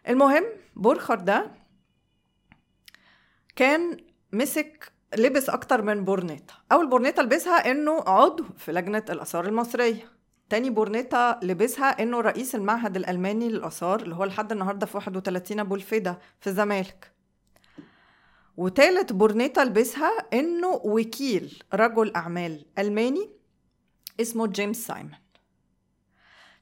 المهم بورخارت ده كان مسك لبس اكتر من بورنيطة، اول بورنيطة لبسها انه عضو في لجنة الآثار المصرية، تاني بورنيطة لبسها انه رئيس المعهد الألماني للآثار اللي هو لحد النهاردة في واحد وتلاتين بولفيدا في الزمالك، وثالث بورنيطة لبسها انه وكيل رجل اعمال الماني اسمه جيمس سايمون.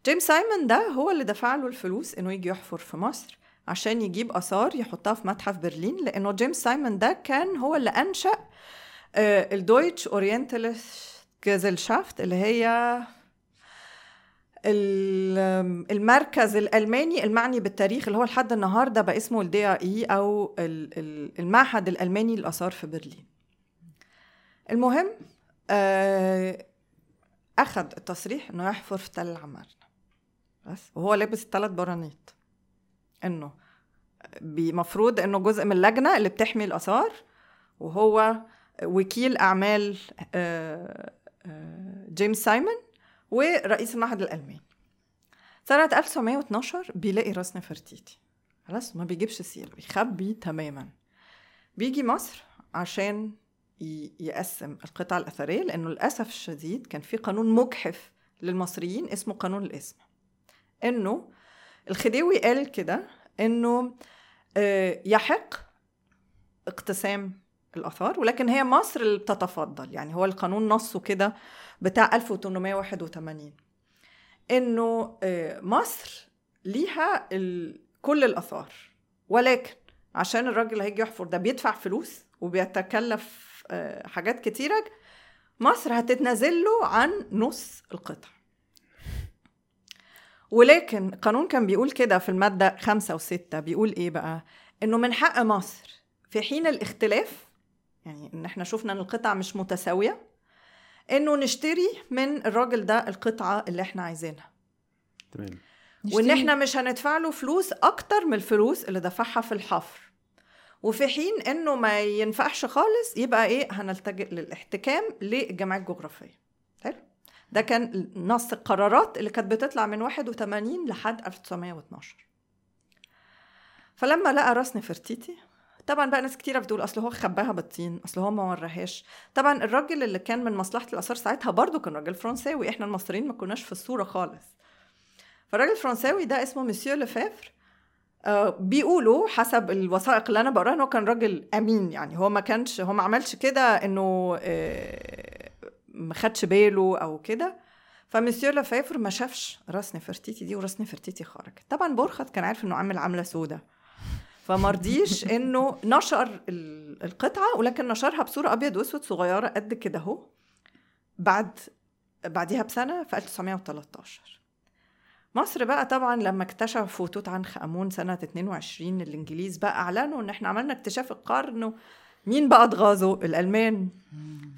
جيمس سايمون ده هو اللي دفع له الفلوس انه يجي يحفر في مصر عشان يجيب اثار يحطها في متحف برلين، لانه جيمس سايمون ده كان هو اللي انشا الدويتش اورينتاليش جيزلشافت اللي هي المركز الألماني المعني بالتاريخ اللي هو لحد النهاردة بقى اسمه ال دي آر إي أو المعهد الألماني للآثار في برلين. المهم أخذ التصريح أنه يحفر في تل العمارنة بس، وهو لابس الثلاث برانيط أنه بمفروض أنه جزء من اللجنة اللي بتحمي الآثار، وهو وكيل أعمال جيمس سايمون ورئيس المعهد الألماني. سنة ألف وتسعمية واتناشر بيلاقي راس نفرتيتي خلاص، ما بيجيبش سيرة، بيخبي تماما. بيجي مصر عشان يقسم القطع الأثرية، لأنه للأسف الشديد كان في قانون مجحف للمصريين اسمه قانون الاسم، إنه الخديوي قال كده إنه يحق اقتسام الآثار ولكن هي مصر اللي بتتفضل. يعني هو القانون نصه كده بتاع ألف وتمنمية وواحد وتمانين إنه مصر ليها كل الآثار، ولكن عشان الراجل اللي هيجي يحفر ده بيدفع فلوس وبيتكلف حاجات كتيرة، مصر هتتنازل له عن نص القطع. ولكن القانون كان بيقول كده في المادة خمسة وستة، بيقول إيه بقى؟ إنه من حق مصر في حين الاختلاف، يعني إن إحنا شفنا إن القطع مش متساوية، إنه نشتري من الراجل ده القطعة اللي إحنا عايزينها، تمام، وإن إحنا مش هندفع له فلوس أكتر من الفلوس اللي دفعها في الحفر. وفي حين إنه ما ينفعش خالص يبقى إيه، هنلتجئ للاحتكام للجمعية الجغرافية. حلو، ده كان نص القرارات اللي كانت بتطلع من واحد وثمانين لحد ألف وتسعمية واتناشر. فلما لقى راس نفرتيتي، طبعا بقى ناس كتيرة بتقول أصله هو خباها بالطين، أصله هو ما ورهاش. طبعا الراجل اللي كان من مصلحة الآثار ساعتها برضو كان راجل فرنساوي، إحنا المصريين ما كناش في الصورة خالص. فالراجل الفرنساوي ده اسمه مسيو لفافر، بيقولوا حسب الوثائق اللي انا بقراها انه كان راجل امين، يعني هو ما كانش هو ما عملش كده انه ما خدش باله او كده. فمسيو لفافر ما شافش راس نفرتيتي دي، وراس نفرتيتي خرجت. طبعا بورخت كان عارف انه عامل عمله سودة، فما رضيش انه نشر القطعه، ولكن نشرها بصوره ابيض واسود صغيره قد كده اهو، بعد بعديها بسنه في ألف وتسعمية وتلتاشر. مصر بقى طبعا لما اكتشفوا توت عنخ آمون سنة اتنين وعشرين، الانجليز بقى اعلنوا ان احنا عملنا اكتشاف القرن. مين بقى اتغاظوا؟ الالمان.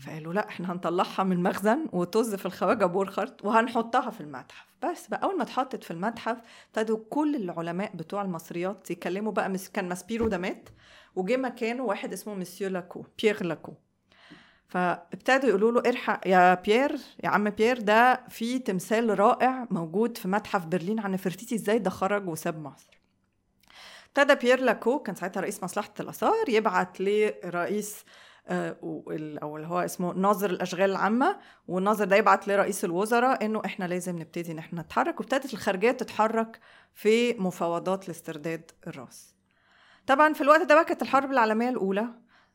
فقالوا لا، احنا هنطلعها من المخزن وتوز في الخواجة بورخرت وهنحطها في المتحف. بس بقى اول ما اتحطت في المتحف ابتدوا كل العلماء بتوع المصريات يكلموا بقى، كان ماسبيرو ده مات وجه مكانه واحد اسمه مسيو لاكو، بيير لاكو. فابتدوا يقولوا له ارحق يا بيير، يا عم بيير، ده في تمثال رائع موجود في متحف برلين عن نفرتيتي، ازاي ده خرج وساب مصر؟ ابتدى بيير لاكو، كان ساعتها رئيس مصلحة الآثار، يبعت لرئيس او اللي هو اسمه ناظر الاشغال العامه، والناظر ده يبعت لرئيس الوزراء انه احنا لازم نبتدي ان احنا نتحرك. وابتدت الخارجيه تتحرك في مفاوضات لاسترداد الراس. طبعا في الوقت ده بقى كانت الحرب العالميه الاولى،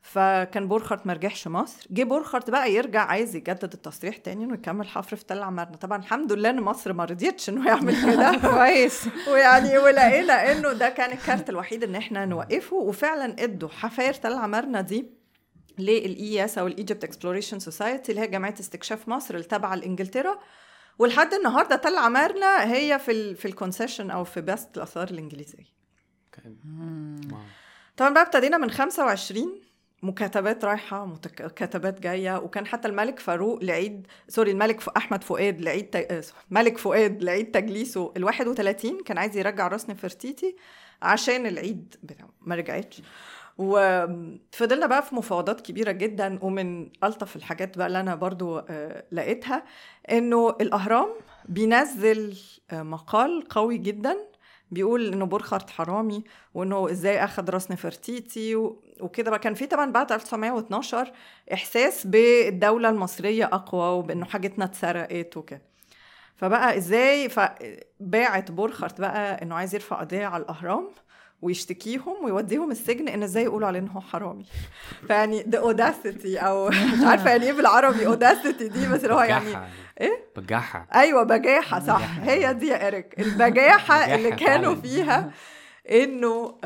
فكان بورخرت مرجحش مصر. جه بورخرت بقى يرجع عايز يجدد التصريح تاني ويكمل حفر في تل عمارنا. طبعا الحمد لله ان مصر ما رضيتش انه يعمل كده كويس ويعني ولقينا انه ده كان الكارت الوحيد ان احنا نوقفه. وفعلا ادوا حفاير تل عمارنا دي للاياس او الايجيبت اكسبلوريشن سوسايتي، اللي هي جمعيه استكشاف مصر اللي تابعه لانجلترا. ولحد النهارده تل عمارنا هي في ال في الكونسيشن او في بسط الاثار الانجليزيه. طبعا بقى ابتدينا من خمسة وعشرين مكاتبات رايحة، مكاتبات جاية. وكان حتى الملك فاروق لعيد سوري الملك أحمد فؤاد لعيد ت... ملك فؤاد لعيد تجليسه الواحد وثلاثين كان عايز يرجع راس نفرتيتي عشان العيد بتاعه، ما رجعتش. وفضلنا بقى في مفاوضات كبيرة جدا. ومن ألطف الحاجات بقى اللي أنا برضو لقيتها إنه الأهرام بينزل مقال قوي جدا بيقول انه بورخرت حرامي، وانه ازاي اخذ راس نفرتيتي وكده بقى. كان في طبعا بعد ألف وتسعمية واتناشر احساس بالدوله المصريه اقوى وبانه حاجتنا اتسرقت وكده. فبقى ازاي باعت بورخرت بقى انه عايز يرفع قضيه على الاهرام ويشتكيهم ويوديهم السجن ان ازاي يقولوا عليه انه حرامي. فيعني ده اوداسيتي، او مش عارفه يعني ايه بالعربي اوداسيتي دي، بس اللي هو يعني ايه، بجاحه. ايوه بجاحه، صح، هي دي يا اريك، البجاحه اللي كانوا فيها انه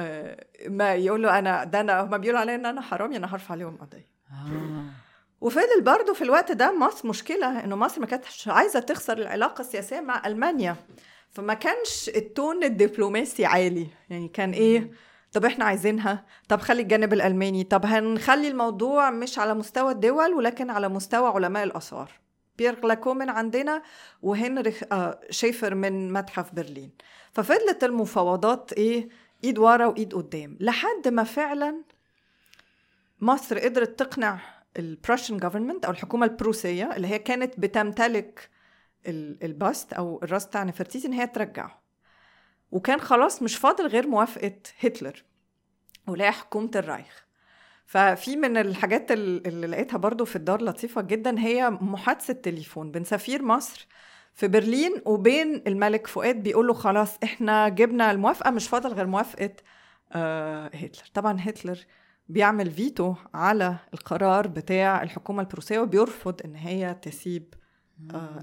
ما يقولوا انا ده انا ما بيقولوا عليه ان انا حرامي، انا هرفع عليهم قضيه. وفضل برضو في الوقت ده مصر مشكله انه مصر ما كانتش عايزه تخسر العلاقه السياسيه مع المانيا، فما كانش التون الدبلوماسي عالي. يعني كان إيه، طب إحنا عايزينها، طب خلي الجانب الألماني، طب هنخلي الموضوع مش على مستوى الدول ولكن على مستوى علماء الآثار. بيير لاكو من عندنا، وهنريخ شيفر من متحف برلين. ففضلت المفاوضات إيه، إيد ورا وإيد قدام، لحد ما فعلا مصر قدرت تقنع البروشن جوفرمنت أو الحكومة البروسية اللي هي كانت بتمتلك الباست او الراس بتاع نفرتيتي ان هي ترجعه. وكان خلاص مش فاضل غير موافقه هتلر ولا حكومه الرايخ. ففي من الحاجات اللي لقيتها برضو في الدار لطيفه جدا، هي محادثه تليفون بين سفير مصر في برلين وبين الملك فؤاد، بيقوله خلاص احنا جبنا الموافقه، مش فاضل غير موافقه آه هتلر. طبعا هتلر بيعمل فيتو على القرار بتاع الحكومه البروسيه، وبيرفض ان هي تسيب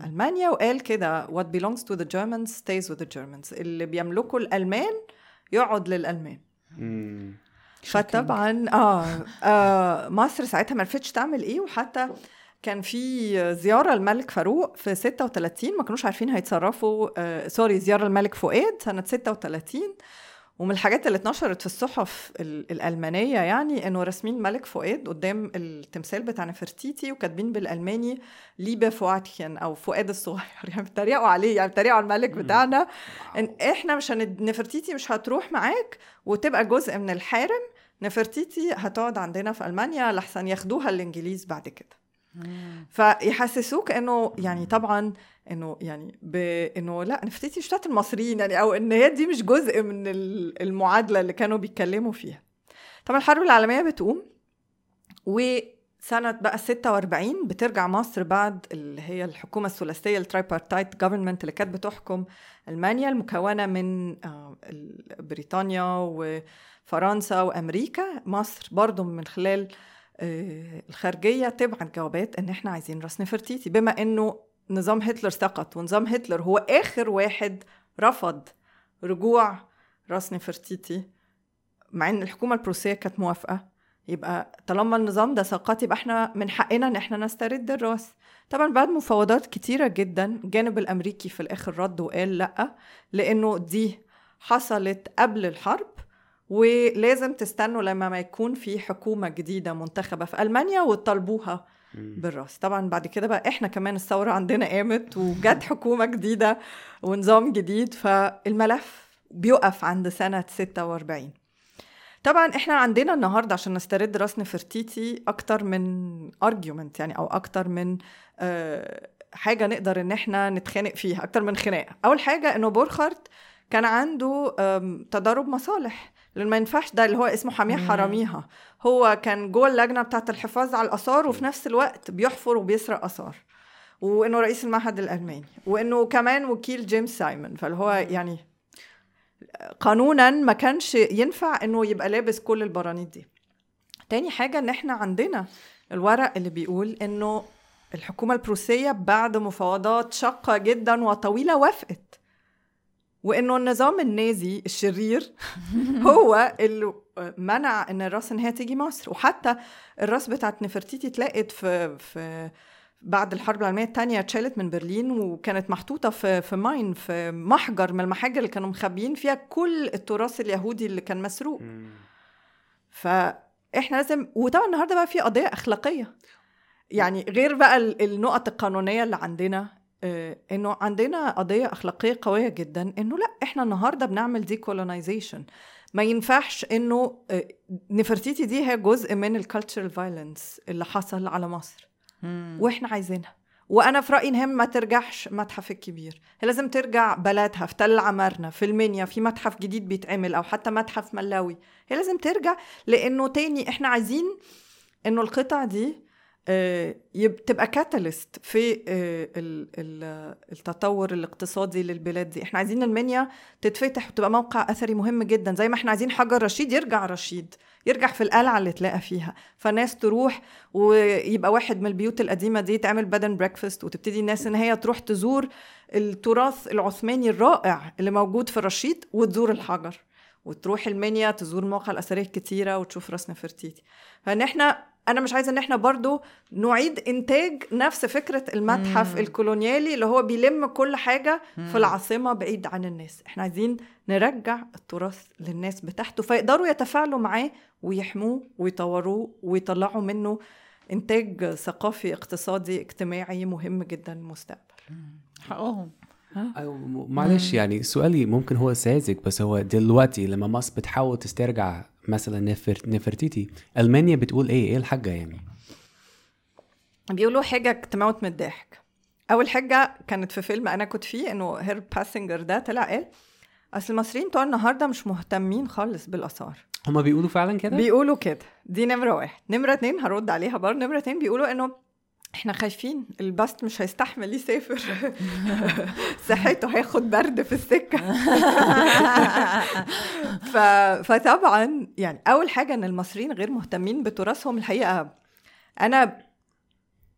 ألمانيا، وقال كده what belongs to the Germans stays with the Germans، اللي بيملكوا الألمان يقعد للألمان. فطبعا آه, آه مصر ساعتها ما عرفتش تعمل إيه. وحتى كان في زيارة الملك فاروق في ستة وثلاثين، ما كانوش عارفين هيتصرفوا آه سوري زيارة الملك فؤاد سنة ستة وثلاثين، ومن الحاجات اللي اتنشرت في الصحف الألمانية يعني أنه رسمين الملك فؤاد قدام التمثال بتاع نفرتيتي وكاتبين بالألماني ليبه فؤادكن أو فؤاد الصغير، يعني بتريقوا عليه، يعني بتريقوا على الملك بتاعنا إن إحنا مش هن... نفرتيتي مش هتروح معاك وتبقى جزء من الحارم، نفرتيتي هتقعد عندنا في ألمانيا لحسن ياخدوها الإنجليز بعد كده. فيحسسوك انه يعني طبعا انه يعني بانه لا نفرتيتي مش بتاعت المصريين يعني، او ان هي دي مش جزء من المعادله اللي كانوا بيتكلموا فيها. طبعا الحرب العالميه بتقوم، وسنه بقى ستة وأربعين بترجع مصر بعد اللي هي الحكومه الثلاثيه الترايبارتايت جوفرمنت اللي كانت بتحكم المانيا، المكونه من بريطانيا وفرنسا وامريكا. مصر برضو من خلال الخارجية تبعت جوابات ان احنا عايزين راس نفرتيتي، بما انه نظام هتلر سقط، ونظام هتلر هو اخر واحد رفض رجوع راس نفرتيتي، مع ان الحكومة البروسية كانت موافقة. يبقى طالما النظام ده سقط يبقى احنا من حقنا ان احنا نسترد الراس. طبعا بعد مفاوضات كتيرة جدا الجانب الامريكي في الاخر رد وقال لا، لانه دي حصلت قبل الحرب ولازم تستنوا لما ما يكون في حكومة جديدة منتخبة في ألمانيا وتطالبوها بالرأس. طبعا بعد كده بقى احنا كمان الثورة عندنا قامت وجت حكومة جديدة ونظام جديد، فالملف بيقف عند سنة ستة وأربعين. طبعا احنا عندنا النهاردة عشان نسترد رأس نفرتيتي أكتر من argument يعني، أو أكتر من آه حاجة نقدر ان احنا نتخانق فيها، أكتر من خناقة. أول حاجة انه بورخارت كان عنده تضارب مصالح، لأن ما ينفعش ده اللي هو اسمه حاميها حراميها، هو كان جوه اللجنة بتاعة الحفاظ على الآثار وفي نفس الوقت بيحفر وبيسرق آثار، وإنه رئيس المعهد الألماني، وإنه كمان وكيل جيمس سايمون، فالهو يعني قانونا ما كانش ينفع إنه يبقى لابس كل البرانيد دي. تاني حاجة إن إحنا عندنا الورق اللي بيقول إنه الحكومة البروسية بعد مفاوضات شاقة جدا وطويلة وافقت، وإنه النظام النازي الشرير هو اللي منع إن الراس إنها تيجي مصر. وحتى الراس بتاعت نفرتيتي تلاقت في, في بعد الحرب العالمية الثانية، اتشالت من برلين وكانت محطوطة في, في ماين، في محجر من المحاجر اللي كانوا مخبيين فيها كل التراث اليهودي اللي كان مسروق. فإحنا لازم، وطبعا النهاردة بقى في قضية أخلاقية يعني، غير بقى النقط القانونية اللي عندنا، إنه عندنا قضية أخلاقية قوية جداً، إنه لأ إحنا النهاردة بنعمل ديكولونايزيشن، ما ينفعش إنه نفرتيتي دي هي جزء من الكالتشرال فايلنس اللي حصل على مصر مم. وإحنا عايزينها، وأنا في رأيي إنها ما ترجعش متحف الكبير، هي لازم ترجع بلدها في تل عمارنا، في المنيا، في متحف جديد بيتعمل، أو حتى متحف ملاوي، هي لازم ترجع، لأنه تاني إحنا عايزين إنه القطع دي تبقى كاتاليست في التطور الاقتصادي للبلاد دي. احنا عايزين المنيا تتفتح وتبقى موقع أثري مهم جدا، زي ما احنا عايزين حجر رشيد يرجع رشيد، يرجع في القلعة اللي تلاقى فيها، فالناس تروح ويبقى واحد من البيوت القديمة دي تعمل بدن بريكفاست، وتبتدي الناس ان هي تروح تزور التراث العثماني الرائع اللي موجود في رشيد، وتزور الحجر، وتروح المنيا تزور المواقع الأثرية كتيرة، وتشوف راس نفرتيتي. فان احنا أنا مش عايزة إن إحنا برضو نعيد إنتاج نفس فكرة المتحف مم. الكولونيالي اللي هو بيلم كل حاجة مم. في العاصمة بعيد عن الناس. إحنا عايزين نرجع التراث للناس بتاعته، فيقدروا يتفاعلوا معاه ويحموه ويطوروه ويطلعوا منه إنتاج ثقافي اقتصادي اجتماعي مهم جدا المستقبل. حقهم معلش يعني سؤالي ممكن هو ساذج، بس هو دلوقتي لما مصر بتحاول تسترجع مثلا نفر نفرتيتي، ألمانيا بتقول ايه ايه الحجة؟ يعني بيقولوا حاجة تموت من الضحك. اول حاجة كانت في فيلم انا كنت فيه، انه هيرب باسنجر ده طلع قال اصل المصريين بتوع النهاردة مش مهتمين خالص بالآثار. هما بيقولوا فعلا كده، بيقولوا كده، دي نمرة واحد. نمرة اتنين هرد عليها برضه، نمرة اتنين بيقولوا انه احنا خايفين الباست مش هيستحمل يسافر، صحته هياخد برد في السكة. ف... فطبعا يعني اول حاجة ان المصريين غير مهتمين بتراثهم. الحقيقة انا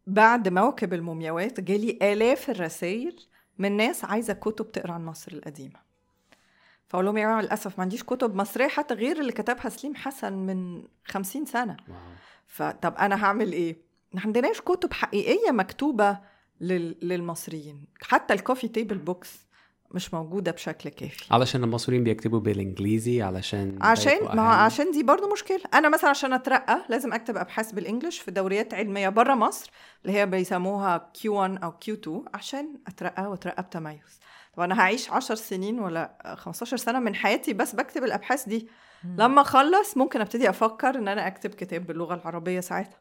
بعد موكب المومياوات جالي الاف الرسائل من ناس عايزة كتب تقرأ عن مصر القديمة، فأقول لهم يا جماعة للأسف ما عنديش كتب مصرية حتى غير اللي كتبها سليم حسن من خمسين سنة. فطب انا هعمل ايه؟ ما عندناش كتب حقيقية مكتوبة للمصريين. حتى الكوفي تيبل بوكس مش موجودة بشكل كافي علشان المصريين بيكتبوا بالإنجليزي علشان عشان ما عشان دي برضو مشكلة. أنا مثلا عشان أترقى لازم أكتب أبحاث بالإنجليش في دوريات علمية برا مصر اللي هي بيسموها كيو وان أو كيو تو عشان أترقى وأترقى بتميز. طب أنا هعيش عشر سنين ولا خمستاشر سنة من حياتي بس بكتب الأبحاث دي. لما أخلص ممكن أبتدي أفكر إن أنا أكتب كتاب باللغة العربية ساعتها.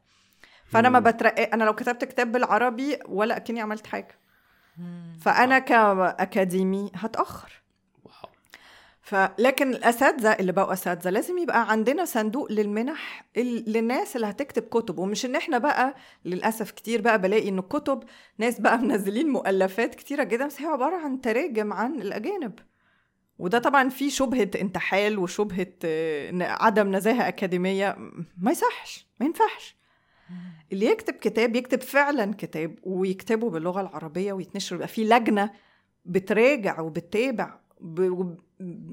فأنا ما بترقى. أنا لو كتبت كتاب بالعربي ولا أكني عملت حاجة. فأنا كأكاديمي هتأخر. لكن الأساتذة اللي بقوا أساتذة لازم يبقى عندنا صندوق للمنح للناس اللي هتكتب كتب. ومش إن إحنا بقى للأسف كتير بقى بلاقي إن الكتب ناس بقى منزلين مؤلفات كتيرة جدا بس هي عبارة عن تراجم عن الأجانب. وده طبعا فيه شبهة انتحال وشبهة عدم نزاهة أكاديمية. ما يصحش ما ينفعش. اللي يكتب كتاب يكتب فعلا كتاب ويكتبه باللغة العربية ويتنشر. يبقى في لجنة بتراجع وبتتابع ب...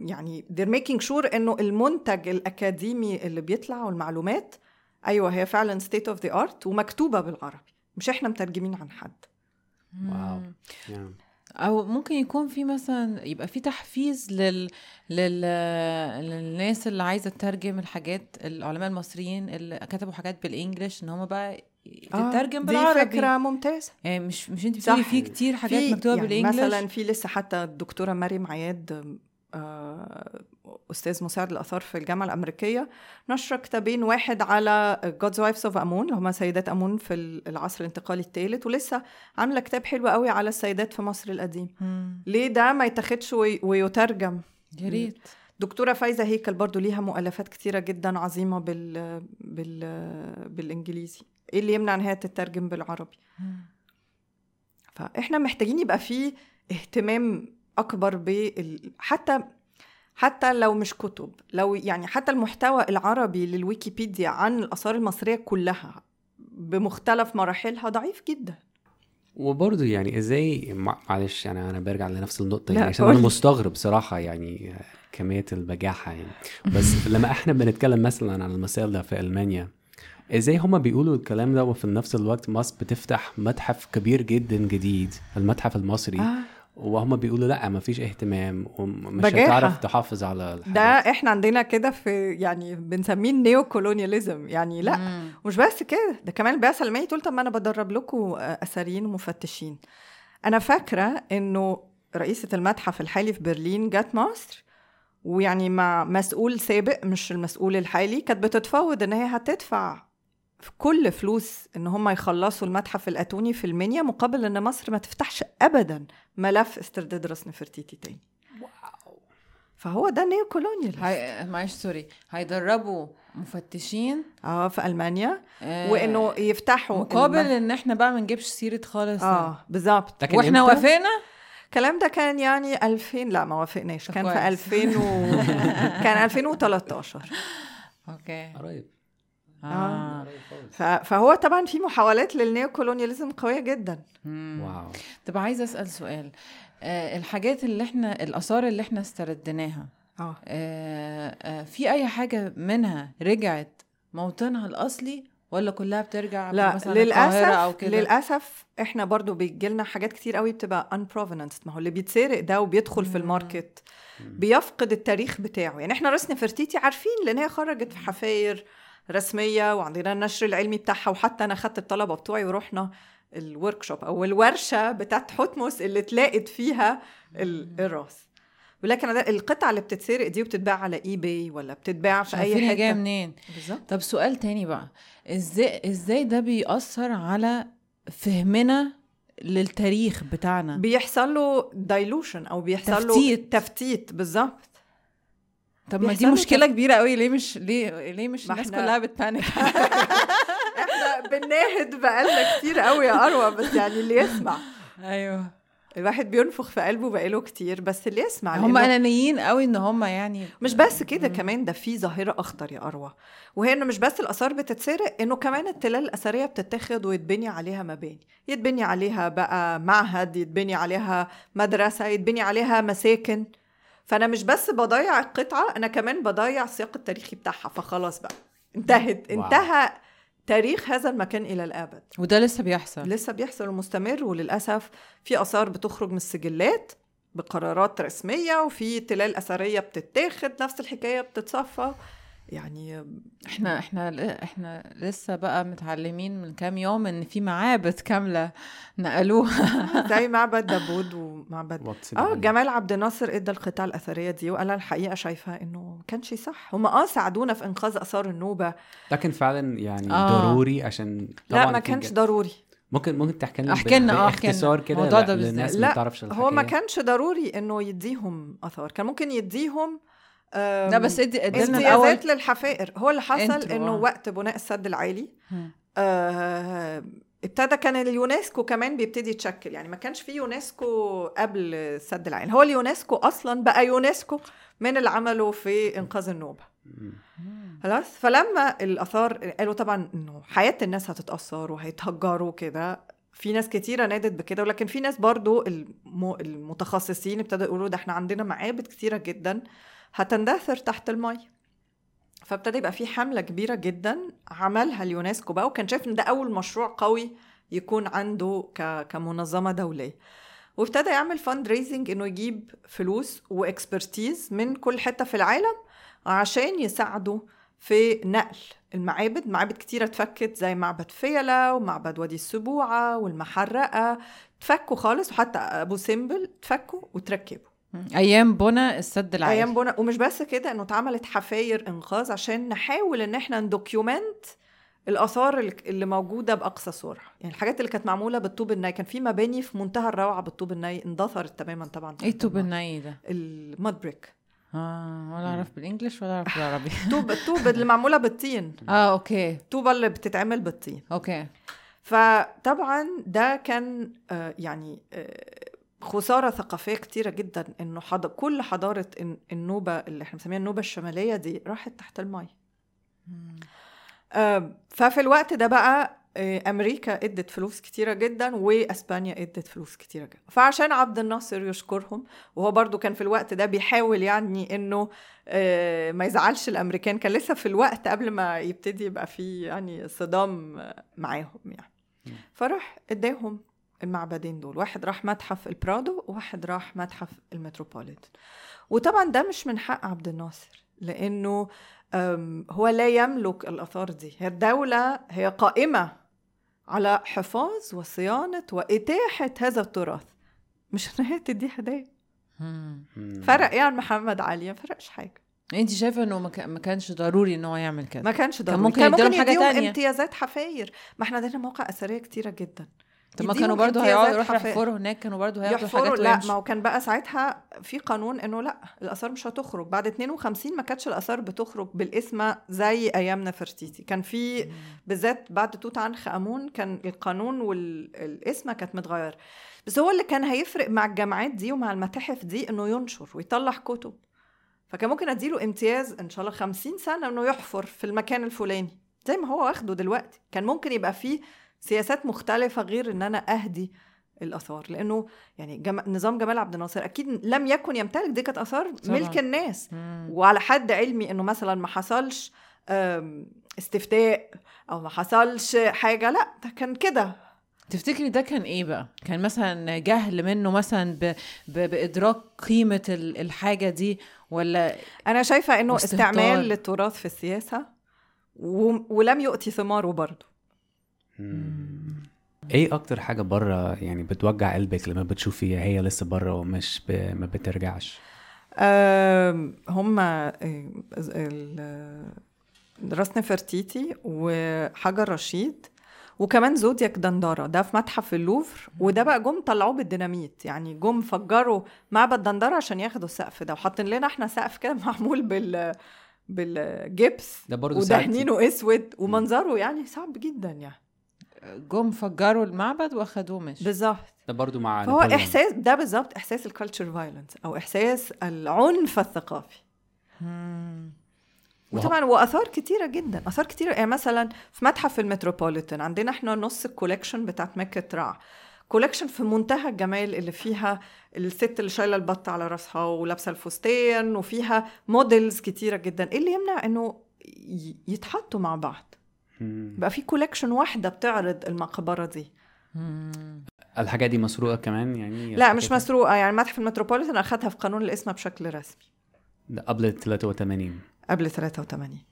يعني they're making sure إنه المنتج الأكاديمي اللي بيطلع والمعلومات أيوة هي فعلا state of the art ومكتوبة بالعربي مش إحنا مترجمين عن حد. واو wow. yeah. أو ممكن يكون في مثلا يبقى في تحفيز لل... لل... للناس اللي عايزة تترجم الحاجات. العلماء المصريين اللي كتبوا حاجات بالإنجليش إن هم بقى تترجم آه بالعربي. دي فكرة ممتازة يعني. مش مش أنت بتقولي في كتير حاجات مكتوبة يعني بالإنجليش. مثلا في لسه حتى الدكتورة مريم عياد أستاذ مساعد الآثار في الجامعة الأمريكية نشر كتابين واحد على God's Wives of أمون اللي هما سيدات أمون في العصر الانتقالي الثالث ولسه عاملة كتاب حلو قوي على السيدات في مصر القديم. مم. ليه ده ما يتاخدش ويترجم؟ جريت. دكتورة فايزة هيكل برضو ليها مؤلفات كتيرة جدا عظيمة بال... بال... بالإنجليزي. إيه اللي يمنع أنها تترجم بالعربي؟ مم. فإحنا محتاجين يبقى فيه اهتمام أكبر بال... حتى حتى لو مش كتب لو يعني حتى المحتوى العربي للويكيبيديا عن الآثار المصرية كلها بمختلف مراحلها ضعيف جدا. وبرضه يعني إزاي معلش يعني أنا برجع لنفس النقطة يعني عشان أنا مستغرب صراحة يعني كمية البجاحة يعني. بس لما إحنا بنتكلم مثلا عن المسائل ده في ألمانيا إزاي هما بيقولوا الكلام ده وفي نفس الوقت مصر بتفتح متحف كبير جدا جديد المتحف المصري آه. وهم بيقولوا لأ ما فيش اهتمام ومش هتعرف تحافظ على الحاجات. ده احنا عندنا كده في يعني بنسميه النيو كولونياليزم يعني. لأ مم. ومش بس كده ده كمان بقى سلمية تقول طب ما أنا بدرب لكم أثريين ومفتشين. أنا فاكرة إنه رئيسة المتحف الحالي في برلين جات مصر ويعني مع مسؤول سابق مش المسؤول الحالي كانت بتتفاوض إن هي هتدفع في كل فلوس ان هم يخلصوا المتحف الاتوني في المنيا مقابل ان مصر ما تفتحش ابدا ملف استرداد راس نفرتيتي تاني. واو. فهو ده نيو كولونيال. هاي معلش سوري هيدربوا مفتشين اه في المانيا آه وانه يفتحوا مقابل الم... ان احنا بقى ما نجيبش سيره خالص اه بالظبط. واحنا وافقنا الكلام ده كان يعني ألفين لا ما وافقناش كان في ألفين و... كان ألفين وتلتاشر اوكي قريب آه. فهو طبعا في محاولات للنيو كولونياليزم قوية جدا. واو. طب عايزة أسأل سؤال أه الحاجات اللي احنا الآثار اللي احنا استردناها أه أه في أي حاجة منها رجعت موطنها الأصلي ولا كلها بترجع لا مثلا القاهرة أو كده؟ للأسف احنا برضو بيجيلنا حاجات كتير قوي بتبقى unprovenanced. ما هو اللي بيتسرق ده وبيدخل في الماركت بيفقد التاريخ بتاعه. يعني احنا رأس نفرتيتي عارفين لأن هي خرجت في حفاير رسمية وعندنا النشر العلمي بتاعها وحتى أنا خدت الطلبة بتوعي ورحنا الوركشوب أو الورشة بتاعت حتمس اللي تلاقت فيها الراس. ولكن القطعة اللي بتتسرق دي وبتتباع على اي باي ولا بتتباع في أي حاجة جاية منين بالظبط. طب سؤال تاني بقى إزاي, إزاي ده بيأثر على فهمنا للتاريخ بتاعنا؟ بيحصل له دايلوشن أو بيحصل له تفتيت بالظبط. طب ما دي مشكله كبيره قوي. ليه مش ليه ليه مش الناس كلها بتبانك؟ احنا بنناهد بقالنا كتير قوي يا اروى بس يعني اللي يسمع ايوه الواحد بينفخ في قلبه بقاله كتير بس اللي يسمع هم انانيين قوي ان هم يعني مش بس كده كمان ده في ظاهره اخطر يا اروى وهي انه مش بس الاثار بتتسرق انه كمان التلال الاثريه بتتاخد ويتبني عليها مباني يتبني عليها بقى معهد يتبني عليها مدرسه يتبني عليها مساكن. فأنا مش بس بضيع القطعة أنا كمان بضيع السياق التاريخي بتاعها. فخلاص بقى انتهت انتهى تاريخ هذا المكان إلى الأبد. وده لسه بيحصل لسه بيحصل ومستمر، وللأسف في آثار بتخرج من السجلات بقرارات رسمية، وفي تلال أثرية بتتاخد، نفس الحكاية بتتصفى. يعني احنا احنا احنا لسه بقى متعلمين من كام يوم ان في معابد كامله نقلوها زي معبد داوود ومعبد اه جمال عبد الناصر ادى القطع الاثريه دي، وانا الحقيقه شايفها انه كانش صح. هم اه ساعدونا في انقاذ اثار النوبه، لكن فعلا يعني آه. ضروري عشان لا ما كانش ضروري. ممكن ممكن تحكي لنا باختصار كده للناس اللي ما تعرفش الحكايه؟ هو ما كانش ضروري انه يديهم اثار، كان ممكن يديهم ده بس ادي ادينا الاول للحفائر. هو اللي حصل انه وقت بناء السد العالي آه ابتدى كان اليونسكو كمان بيبتدي يتشكل، يعني ما كانش في يونسكو قبل السد العالي. هو اليونسكو اصلا بقى يونسكو من اللي عمله في انقاذ النوبه خلاص. فلما الاثار قالوا طبعا انه حياه الناس هتتاثر وهيتهجروا كده، في ناس كتيرة نادت بكده، ولكن في ناس برضو المتخصصين ابتدوا يقولوا ده احنا عندنا معابد كتيرة جدا هتندثر تحت الماء. فابتدى يبقى في حملة كبيرة جدا عملها اليونسكو بقى، وكان شايف ان ده اول مشروع قوي يكون عنده كمنظمة دولية، وابتدى يعمل فاند ريزنج انه يجيب فلوس واكسبرتيز من كل حتة في العالم عشان يساعدوا في نقل المعابد. معابد كتيرة تفكت زي معبد فيلة ومعبد وادي السبوعة والمحرقة، تفكوا خالص، وحتى أبو سمبل تفكوا وتركبوا أيام بنا السد العالي. أيام بنا، ومش بس كده، أنه اتعملت حفاير إنقاذ عشان نحاول أن احنا ندوكيومنت الآثار اللي موجودة بأقصى صورة. يعني الحاجات اللي كانت معمولة بالطوب الناي، كان في مباني في منتهى الروعة بالطوب الناي اندثرت تماما. طبعا ايه الطوب الناي ده؟ المدبريك اه ولا اعرف بالانجلش ولا اعرف بالعربي. طوبه طوبه اللي معموله بالطين. اه اوكي، طوبه اللي بتتعمل بالطين. اوكي. فطبعا ده كان آه يعني آه خساره ثقافيه كتيره جدا، انه حض... كل حضاره النوبه اللي احنا بنسميها النوبه الشماليه دي راحت تحت الماء. آه ففي الوقت ده بقى آه امريكا ادت فلوس كتيره جدا، واسبانيا ادت فلوس كتيره جدا. فعشان عبد الناصر يشكرهم، وهو برضو كان في الوقت ده بيحاول يعني انه آه ما يزعلش الامريكان، كان لسه في الوقت قبل ما يبتدي يبقى فيه يعني صدام معاهم يعني. فراح اداهم المعبدين دول، واحد راح متحف البرادو وواحد راح متحف المتروبوليتان. وطبعا ده مش من حق عبد الناصر، لانه هو لا يملك الاثار دي. هي الدوله هي قائمه على حفاظ وصيانة وإتاحة هذا التراث، مش أنها تدي هدايا. فرق يعني محمد علي ما فرقش حاجة. أنت شايفة أنه ما كانش ضروري أنه يعمل كده؟ ما كانش ضروري، كان ممكن, كان ممكن يديهم تانية. امتيازات حفاير، ما احنا دينا موقع أثرية كتيرة جدا. طب ما كانوا برضو هيقعدوا يحفروا هناك، كانوا برضو هياخدوا حاجات. لا ما هو كان بقى ساعتها في قانون انه لا الاثار مش هتخرج بعد اتنين وخمسين. ما كانتش الاثار بتخرج بالاسمه زي ايامنا فرتيتي. كان في بالذات بعد توت عنخ امون كان القانون والاسمه كانت متغير. بس هو اللي كان هيفرق مع الجامعات دي ومع المتاحف دي انه ينشر ويطلع كتب، فكان ممكن اديله امتياز ان شاء الله خمسين سنه انه يحفر في المكان الفلاني زي ما هو واخده دلوقتي. كان ممكن يبقى فيه سياسات مختلفة غير ان انا اهدي الاثار، لانه يعني جم... نظام جمال عبد الناصر اكيد لم يكن يمتلك دي، كانت اثار ملك الناس. وعلى حد علمي انه مثلا ما حصلش استفتاء او ما حصلش حاجة، لا ده كان كده. تفتكري ده كان ايه بقى؟ كان مثلا جهل منه مثلا ب... ب... بادراك قيمة الحاجة دي، ولا انا شايفة انه مستهتار. استعمال للتراث في السياسة و... ولم يؤتي ثماره برضو. مم. ايه اكتر حاجه بره يعني بتوجع قلبك لما بتشوفيها هي لسه بره ومش ب... ما بترجعش؟ أه هما راس نفرتيتي وحجر رشيد وكمان زودياك دندره، ده في متحف اللوفر. وده بقى جم طلعوه بالديناميت، يعني جم فجروا معبد دندره عشان ياخدوا السقف ده، وحاطين لنا احنا سقف كده معمول بال بالجبس ودهنينه اسود ومنظره يعني صعب جدا. يعني جم فجروا المعبد واخدوه مش بالظبط. ده برضو مع فهو احساس، ده بالظبط احساس الكالتشر فايلنس او احساس العنف الثقافي. مم. وطبعا واثار كتيره جدا، اثار كتيره. يعني مثلا في متحف المتروبوليتان عندنا احنا نص الكولكشن بتاعت مكه رع، كولكشن في منتهى الجمال، اللي فيها الست اللي شايله البطه على راسها ولابسه الفستان، وفيها موديلز كتيره جدا. اللي يمنع انه يتحطوا مع بعض بقى في كولكشن واحدة بتعرض المقبرة دي. الحاجة دي مسروقة كمان يعني؟ لا مش مسروقة يعني، متحف المتروبوليتان أخدها في قانون الاسمة بشكل رسمي قبل ثلاثة وثمانين. قبل ثلاثة وثمانين.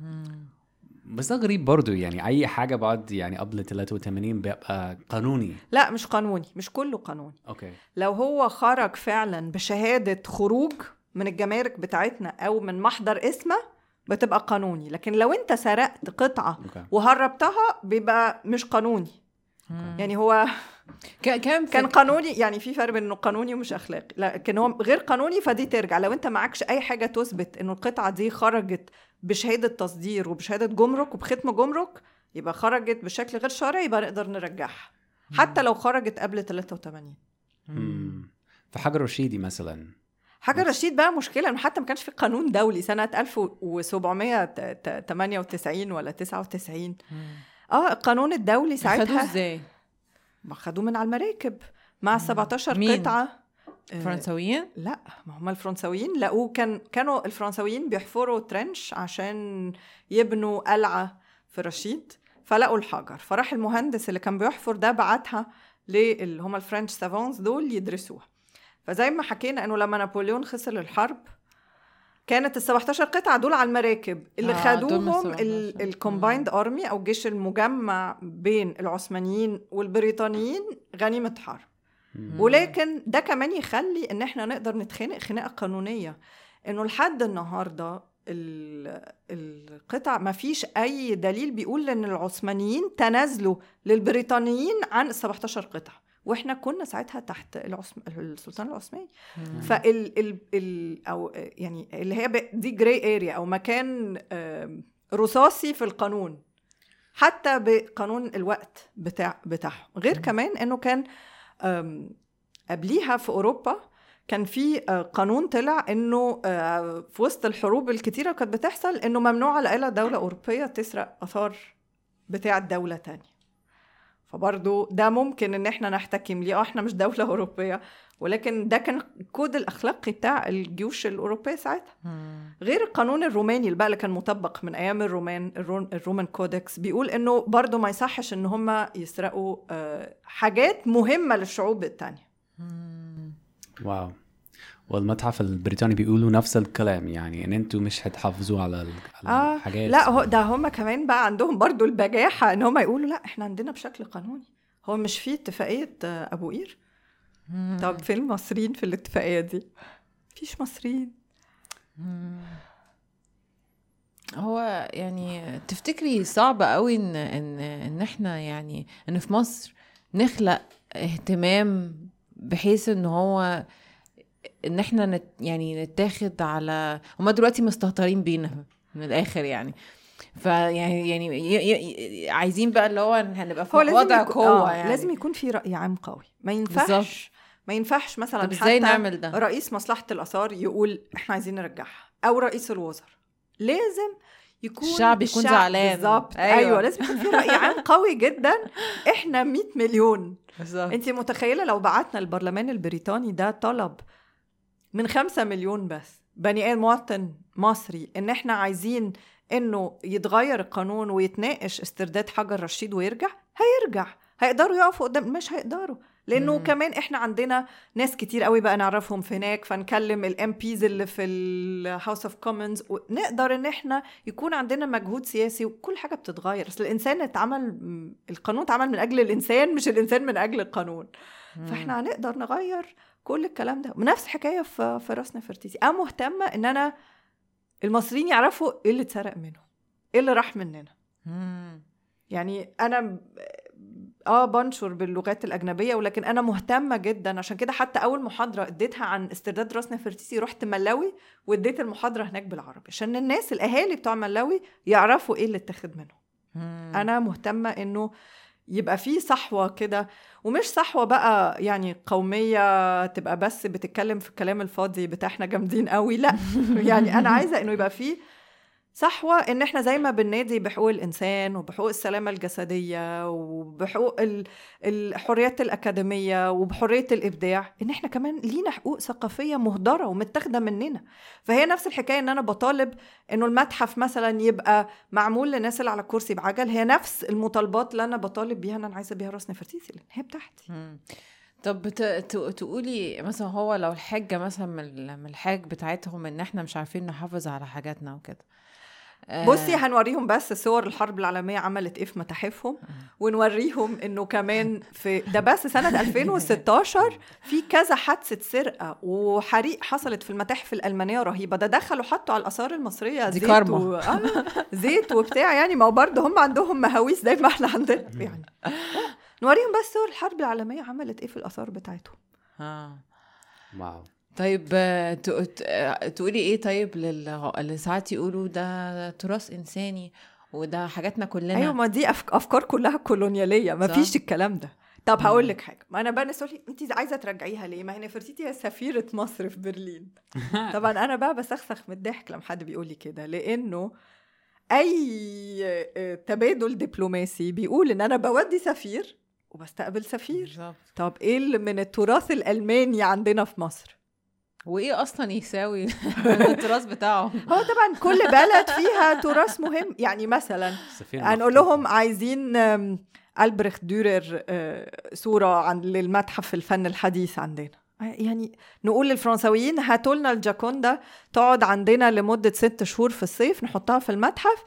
مم. بس ده غريب برضو يعني، أي حاجة بعد يعني قبل ثلاثة وثمانين بيبقى قانوني. لا مش قانوني، مش كله قانوني. أوكي. لو هو خرج فعلا بشهادة خروج من الجمارك بتاعتنا أو من محضر اسمه بتبقى قانوني، لكن لو انت سرقت قطعة وهربتها بيبقى مش قانوني. مم. يعني هو كان كان قانوني يعني، في فرق انه قانوني ومش اخلاقي، لكن هو غير قانوني فدي ترجع لو انت معكش اي حاجة تثبت انه القطعة دي خرجت بشهادة تصدير وبشهادة جمرك وبختم جمرك، يبقى خرجت بشكل غير شرعي يبقى نقدر نرجعها حتى لو خرجت قبل ثلاثة وثمانين. امم فحجر رشيدي مثلا، حجر رشيد بقى مشكلة إنه حتى ما كانش في قانون دولي سنة ألف وسبعمية وتمانية وتسعين ولا تسعة وتسعين. آه القانون الدولي ساعتها أخدوه إزاي؟ ما أخدوه من على المراكب مع سبعتاشر مين؟ قطعة فرنسويين؟ لا ما هم الفرنسويين لقوه، كان كانوا الفرنسويين بيحفروا ترنش عشان يبنوا قلعة في رشيد فلقوا الحجر، فراح المهندس اللي كان بيحفر ده بعتها اللي هم الفرنش سافونز دول يدرسوها. فزي ما حكينا انه لما نابليون خسر الحرب كانت السبعتاشر قطعة دول على المراكب اللي آه خدوهم الكومبايند ارمي او الجيش المجمع بين العثمانيين والبريطانيين غنيمة حرب. مم. ولكن ده كمان يخلي ان احنا نقدر نتخانق خناقة قانونية، انه لحد النهاردة القطع ما فيش اي دليل بيقول ان العثمانيين تنازلوا للبريطانيين عن السبعتاشر قطعة، واحنا كنا ساعتها تحت العثم... السلطان العثماني. فال ال... ال... او يعني اللي هي ب... دي جراي اريا او مكان رصاصي في القانون حتى بقانون الوقت بتاع بتاعه. غير كمان انه كان قبليها في اوروبا كان في قانون طلع انه في وسط الحروب الكتيره كانت بتحصل انه ممنوع على اي دوله اوروبيه تسرق اثار بتاع دوله تانية، فبرضو ده ممكن ان احنا نحتكم ليه. احنا مش دولة اوروبية ولكن ده كان الكود الاخلاقي بتاع الجيوش الاوروبية ساعتها. غير القانون الروماني اللي بقى كان مطبق من ايام الرومان، الرومان كودكس بيقول انه برضو ما يصحش ان هم يسرقوا حاجات مهمة للشعوب التانية. واو. والمتحف البريطاني بيقولوا نفس الكلام يعني ان انتوا مش هتحافظوا على الحاجات. آه لا ده هم كمان بقى عندهم برضو البجاحة ان هم يقولوا لا احنا عندنا بشكل قانوني. هو مش فيه اتفاقية ابو قير؟ طب فين المصريين في الاتفاقية دي؟ فيش مصريين. هو يعني تفتكري صعب قوي ان ان ان احنا يعني ان في مصر نخلق اهتمام بحيث ان هو ان احنا نت يعني نتاخد على، هما دلوقتي مستهترين بينا من الاخر يعني، فيعني يعني ي... ي... عايزين بقى اللي هو هنبقى في وضع قوه يعني. لازم يكون في راي عام قوي، ما ينفعش بالزبط. ما ينفعش مثلا حتى نعمل ده. رئيس مصلحه الاثار يقول احنا عايزين نرجعها، او رئيس الوزراء، لازم يكون الشعب يكون زعلان. بالظبط. أيوة. ايوه لازم يكون في راي عام قوي جدا. احنا مية مليون بالظبط. انت متخيله لو بعتنا البرلمان البريطاني ده طلب من خمسة مليون بس بني آدم مواطن مصري ان احنا عايزين انه يتغير القانون ويتناقش استرداد حجر رشيد ويرجع، هيرجع. هيقدروا يقفوا قدام؟ مش هيقدروا، لانه مم. كمان احنا عندنا ناس كتير قوي بقى نعرفهم في هناك، فنكلم الام بيز اللي في الهاوس اوف كومنز، ونقدر ان احنا يكون عندنا مجهود سياسي. وكل حاجه بتتغير، اصل الانسان اتعمل، القانون اتعمل من اجل الانسان مش الانسان من اجل القانون. مم. فاحنا هنقدر نغير كل الكلام ده. نفس حكاية في رأس نفرتيتي، أنا مهتمة إن أنا المصريين يعرفوا إيه اللي اتسرق منه، إيه اللي راح مننا. مم. يعني أنا آه بنشر باللغات الأجنبية ولكن أنا مهتمة جدا، عشان كده حتى أول محاضرة اديتها عن استرداد رأس نفرتيتي رحت ملاوي واديت المحاضرة هناك بالعربي، عشان الناس الأهالي بتوع ملاوي يعرفوا إيه اللي اتخذ منه. مم. أنا مهتمة إنه يبقى فيه صحوة كده، ومش صحوة بقى يعني قومية تبقى بس بتتكلم في الكلام الفاضي بتاعنا جامدين قوي، لا يعني أنا عايزة إنه يبقى فيه صحوة ان احنا زي ما بننادي بحقوق الانسان وبحقوق السلامة الجسدية وبحقوق الحريات الاكاديمية وبحرية الابداع، ان احنا كمان لينا حقوق ثقافية مهدرة ومتاخدة مننا. فهي نفس الحكاية ان انا بطالب انه المتحف مثلا يبقى معمول للناس اللي على الكرسي بعجل، هي نفس المطالبات اللي انا بطالب بيها ان انا عايزة بيها راس نفرتيتي لان هي بتاعتي. طب تقولي مثلا هو لو الحجة مثلا من الحاج بتاعتهم ان احنا مش عارفين نحافظ على حاجاتنا وكده، بصي هنوريهم بس صور الحرب العالمية عملت ايه في متاحفهم، ونوريهم انه كمان في ده بس سنة ألفين وستاشر في كذا حادثة سرقة وحريق حصلت في المتاحف الألمانية رهيبة، ده دخلوا حطوا على الآثار المصرية زيت و... آه زيت وبتاع، يعني ما هو برضه هم عندهم مهاويس زي ما احنا عندنا يعني. نوريهم بس صور الحرب العالمية عملت ايه في الآثار بتاعتهم. اه واو. طيب تقولي ايه طيب اللي ساعات يقولوا ده تراث انساني وده حاجاتنا كلنا؟ ايوه، ما دي افكار كلها كولونياليه، ما فيش الكلام ده. طب هقول لك حاجه، ما انا بقى نسولي انت عايزه ترجعيها ليه؟ ما هي نفرتيتي هي سفيره مصر في برلين. طبعا انا بقى بسخسخ من الضحك لما حد بيقول لي كده، لانه اي تبادل دبلوماسي بيقول ان انا بودي سفير وبستقبل سفير. طب ايه اللي من التراث الالماني عندنا في مصر وايه اصلا يساوي التراث بتاعه؟ هو طبعا كل بلد فيها تراث مهم، يعني مثلا هنقول لهم عايزين ألبريخت دورر صوره عن للمتحف الفن الحديث عندنا، يعني نقول للفرنساويين هاتوا لنا الجاكوندا تقعد عندنا لمده ست شهور في الصيف نحطها في المتحف،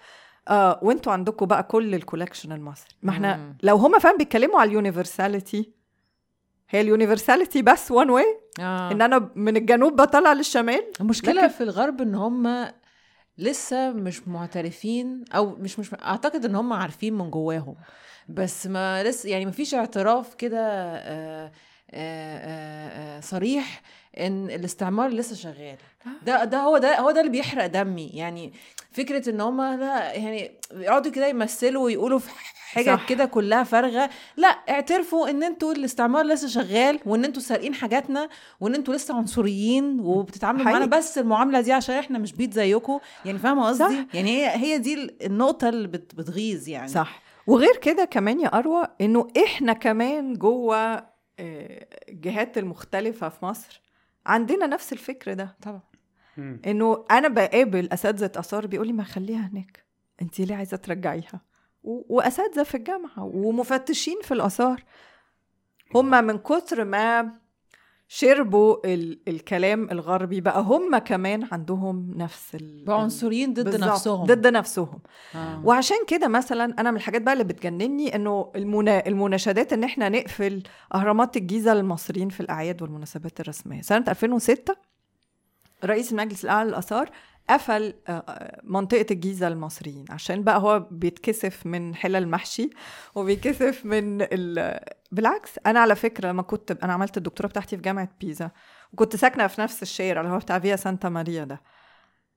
آه وانتوا عندكم بقى كل الكولكشن المصري. ما احنا مم. لو هم فهم بيتكلموا على اليونيفرساليتي، هي اليونيفرساليتي بس وان واي، آه. ان انا من الجنوب بطلع للشمال. المشكله في الغرب ان هم لسه مش معترفين، او مش مش اعتقد ان هم عارفين من جواهم، بس ما لسه يعني ما فيش اعتراف كده صريح ان الاستعمار لسه شغال. ده ده هو ده هو ده اللي بيحرق دمي، يعني فكره ان هم لا يعني يقعدوا كده يمثلوا ويقولوا في حاجه كده كلها فارغه. لا، اعترفوا ان انتوا الاستعمار لسه شغال، وان انتوا سارقين حاجاتنا، وان انتوا لسه عنصريين وبتتعاملوا معانا بس المعامله دي عشان احنا مش بيت زيكم. يعني فاهمه قصدي؟ يعني هي هي دي النقطه اللي بتغيظ يعني. صح. وغير كده كمان يا اروى انه احنا كمان جوه الجهات المختلفه في مصر عندنا نفس الفكر ده طبعا. انه انا بقابل اساتذه اثار بيقولي ما خليها هناك، انت ليه عايزه ترجعيها؟ واساتذه في الجامعه ومفتشين في الاثار هم من كتر ما شربوا ال- الكلام الغربي بقى هم كمان عندهم نفس ال- بعنصريين ضد نفسهم ضد نفسهم آه. وعشان كده مثلا انا من الحاجات بقى اللي بتجنني انه المنا- المناشدات ان احنا نقفل اهرامات الجيزه للمصريين في الاعياد والمناسبات الرسميه. سنه ألفين وستة رئيس المجلس الاعلى للاثار قفل منطقة الجيزة للمصريين عشان بقى هو بيتكسف من حلة المحشي وبيكسف من ال... بالعكس أنا على فكرة ما كنت أنا عملت الدكتورة بتاعتي في جامعة بيزا وكنت ساكنة في نفس الشارع اللي هو بتاع فيا سانتا ماريا ده.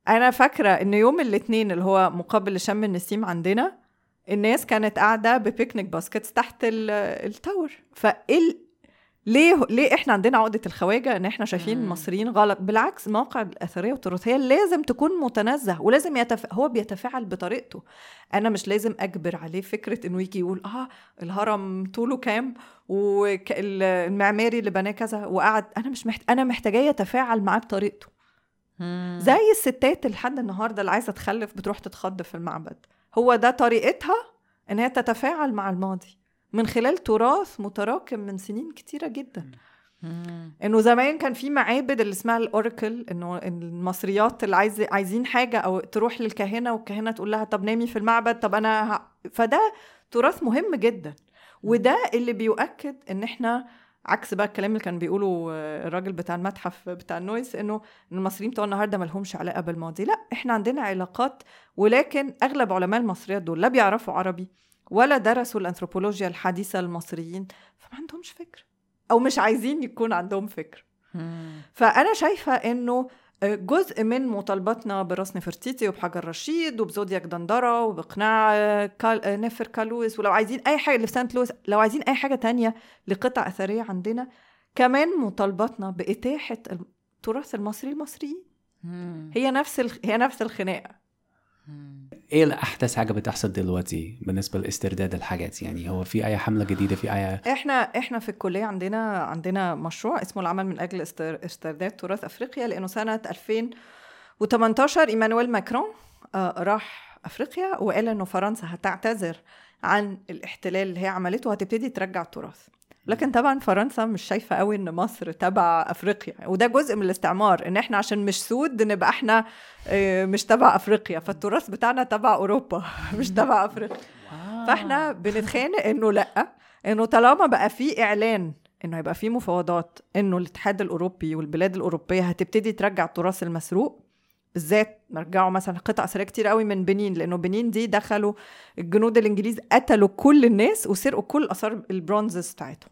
أنا فاكرة إن يوم الاثنين اللي هو مقابل شم النسيم عندنا الناس كانت قاعدة ببيكنيك باسكتس تحت التاور. فال ليه ليه احنا عندنا عقده الخواجه ان احنا شايفين المصريين غلط؟ بالعكس، مواقع الاثريه والتراثيه لازم تكون متنزه ولازم يتف... هو بيتفاعل بطريقته. انا مش لازم اجبر عليه فكره انه يجي يقول اه الهرم طوله كام والمعماري اللي بناه كذا وقعد. انا مش محت... انا محتاجه يتفاعل معاه بطريقته. زي الستات لحد النهارده اللي عايزه تخلف بتروح تتخض في المعبد، هو ده طريقتها ان هي تتفاعل مع الماضي من خلال تراث متراكم من سنين كتيرة جدا. انه زمان كان في معابد اللي اسمها الاوراكل، انه المصريات اللي عايز عايزين حاجة او تروح للكاهنة والكاهنة تقول لها طب نامي في المعبد. طب انا ه... فده تراث مهم جدا، وده اللي بيؤكد ان احنا عكس بقى الكلام اللي كان بيقوله الراجل بتاع المتحف بتاع النويس انه المصريين بتوع النهارده ما لهمش علاقه بالماضي. لا، احنا عندنا علاقات، ولكن اغلب علماء المصريات دول لا بيعرفوا عربي ولا درسوا الأنثروبولوجيا الحديثة للمصريين، فما عندهمش فكر أو مش عايزين يكون عندهم فكر. فأنا شايفة أنه جزء من مطالباتنا برأس نفرتيتي وبحجر رشيد وبزودياك دندرة وبقناع كال... نفر كالويس، ولو عايزين أي حاجة اللي في سانت لويس، لو عايزين أي حاجة تانية لقطع أثرية عندنا، كمان مطالباتنا بإتاحة التراث المصري المصريين هي نفس ال... هي نفس الخناقة. ايه الاحدث حاجه بتحصل دلوقتي بالنسبه لاسترداد الحاجات؟ يعني هو في اي حمله جديده؟ في اي احنا احنا في الكليه عندنا عندنا مشروع اسمه العمل من اجل استرداد تراث افريقيا، لانه سنه ألفين وثمانتاشر ايمانويل ماكرون آه راح افريقيا وقال انه فرنسا هتعتذر عن الاحتلال اللي هي عملته وهتبتدي ترجع التراث. لكن طبعا فرنسا مش شايفه قوي ان مصر تبع افريقيا، وده جزء من الاستعمار، ان احنا عشان مش سود نبقى احنا مش تبع افريقيا، فالتراث بتاعنا تبع اوروبا مش تبع افريقيا. فاحنا بنتخانق انه لا، انه طالما بقى في اعلان انه هيبقى في مفاوضات انه الاتحاد الاوروبي والبلاد الاوروبيه هتبتدي ترجع التراث المسروق، بالذات مرجعوا مثلا قطع أثرية كتير قوي من بنين، لأنه بنين دي دخلوا الجنود الإنجليز قتلوا كل الناس وسرقوا كل أثار البرونزز بتاعتهم.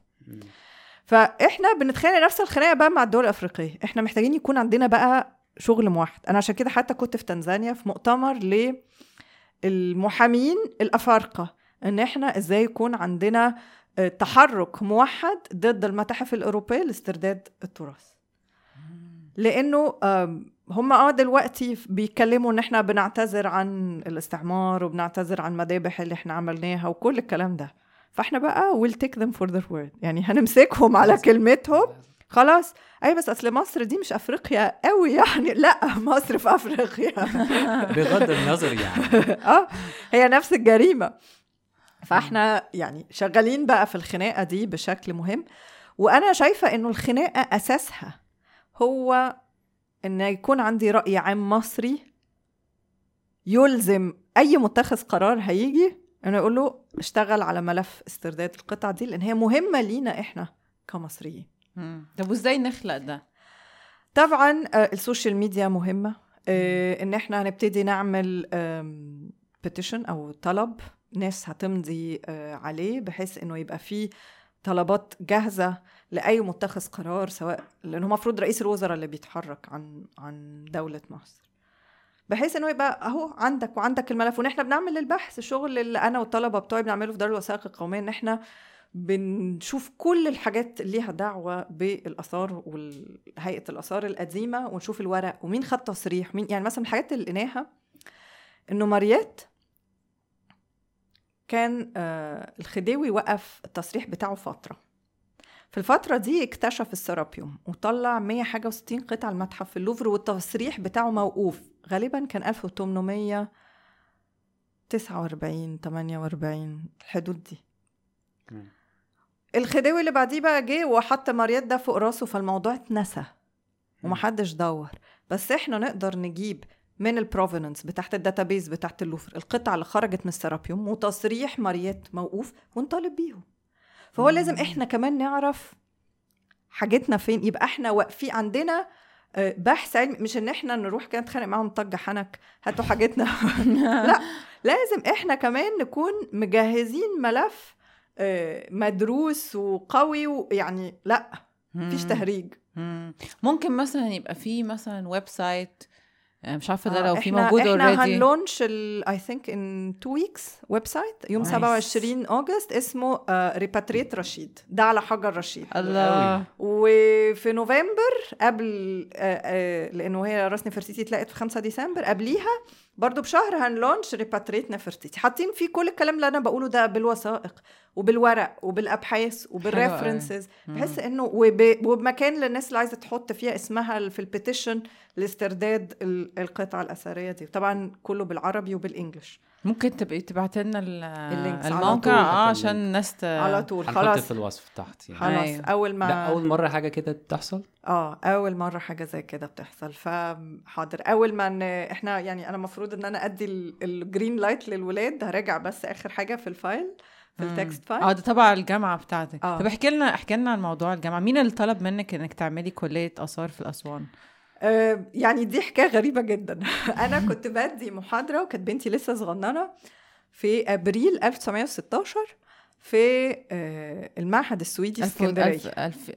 فإحنا بنتخانق نفس الخناقة بقى مع الدول الأفريقية. إحنا محتاجين يكون عندنا بقى شغل موحد. أنا عشان كده حتى كنت في تنزانيا في مؤتمر للمحامين الأفارقة، إن إحنا إزاي يكون عندنا تحرك موحد ضد المتاحف الأوروبية لاسترداد التراث، لأنه هم اه دلوقتي بيكلموا ان احنا بنعتذر عن الاستعمار وبنعتذر عن المذابح اللي احنا عملناها وكل الكلام ده، فاحنا بقى we'll take them for their word، يعني هنمسكهم على كلمتهم خلاص. اي بس اصل مصر دي مش افريقيا قوي يعني، لا مصر في افريقيا بغض النظر يعني اه هي نفس الجريمة. فاحنا يعني شغالين بقى في الخناقة دي بشكل مهم، وانا شايفة انه الخناقة اساسها هو إن يكون عندي رأي عام مصري يلزم أي متخذ قرار هيجي إنه يقول له اشتغل على ملف استرداد القطع دي، لأن هي مهمة لينا إحنا كمصريين. طب وإزاي نخلق ده؟ طبعاً السوشيال ميديا مهمة، إن إحنا هنبتدي نعمل بيتيشن أو طلب ناس هتمضي عليه، بحيث إنه يبقى فيه طلبات جاهزة لأي متخذ قرار، سواء لأنه مفروض رئيس الوزراء اللي بيتحرك عن عن دولة مصر، بحيث إنه يبقى أهو عندك وعندك الملف. ونحنا بنعمل البحث، الشغل اللي أنا والطلبة بتوعي بنعمله في دار الوثائق القومية، إن إحنا بنشوف كل الحاجات اللي ليها دعوة بالآثار والهيئة الآثار القديمة، ونشوف الورق ومين خد تصريح مين. يعني مثلا الحاجات اللي لقيناها إنه ماريات كان آه الخديوي وقف التصريح بتاعه فترة، في الفترة دي اكتشف السرابيوم وطلع مية حاجة وستين قطعة المتحف في اللوفر، والتصريح بتاعه موقوف غالبا كان ألف وتمنمية تسعة واربعين تمانية واربعين الحدود دي. الخديوي اللي بعديه بقى جه وحط ماريات ده فوق راسه، فالموضوع اتنسى ومحدش دور. بس احنا نقدر نجيب من البروفيننس بتاعت الداتابيز بتاعت اللوفر القطع اللي خرجت من السرابيوم وتصريح ماريات موقوف ونطالب بيهم. فهو مم. لازم احنا كمان نعرف حاجتنا فين، يبقى احنا واقفين عندنا بحث علمي، مش ان احنا نروح كده نتخانق معاهم طج حنك هاتوا حاجتنا لا، لازم احنا كمان نكون مجهزين ملف مدروس وقوي، ويعني لا فيش تهريج. مم. ممكن مثلا يبقى في مثلا ويب سايت، مش عارفه ده لو في موجود اوريدي. احنا هنلونش اي ثينك ان تو ويكس ويب سايت يوم nice. سبعة وعشرين أغسطس، اسمه ريباتريت رشيد، ده على حجر رشيد. الله. وفي نوفمبر قبل آه آه لانه هي راس نفرتيتي اتلقت في خمسة ديسمبر، قبليها برضو بشهر هنلونش ريباتريت نفرتيتي، حاطين فيه كل الكلام اللي انا بقوله ده بالوثائق وبالورق وبالابحاث وبالريفرنسز، بحس انه وب... وبمكان للناس اللي عايزه تحط فيها اسمها في البيتيشن لاسترداد القطعه الاثريه دي. طبعا كله بالعربي وبالانجلش. ممكن تبقى تبعت لنا الموقع اه عشان الناس ت... على طول خلاص في الوصف تحت يعني. خلاص أيوة. اول ما ده اول مره حاجه كده بتحصل، اه اول مره حاجه زي كده بتحصل. فحاضر، اول ما إن احنا يعني انا مفروض ان انا ادي الجرين لايت للولاد، هراجع بس اخر حاجه في الفايل في التكست فايل اه ده تبع الجامعه بتاعتك. آه. طب احكي لنا احكي لنا عن موضوع الجامعه، مين اللي طلب منك انك تعملي كليه اثار في الاسوان؟ يعني دي حكاية غريبة جدا أنا كنت بدي محاضرة وكانت بنتي لسه صغننة في أبريل ألف وتسعمية وستاشر في المعهد السويدي الاسكندرية. ألف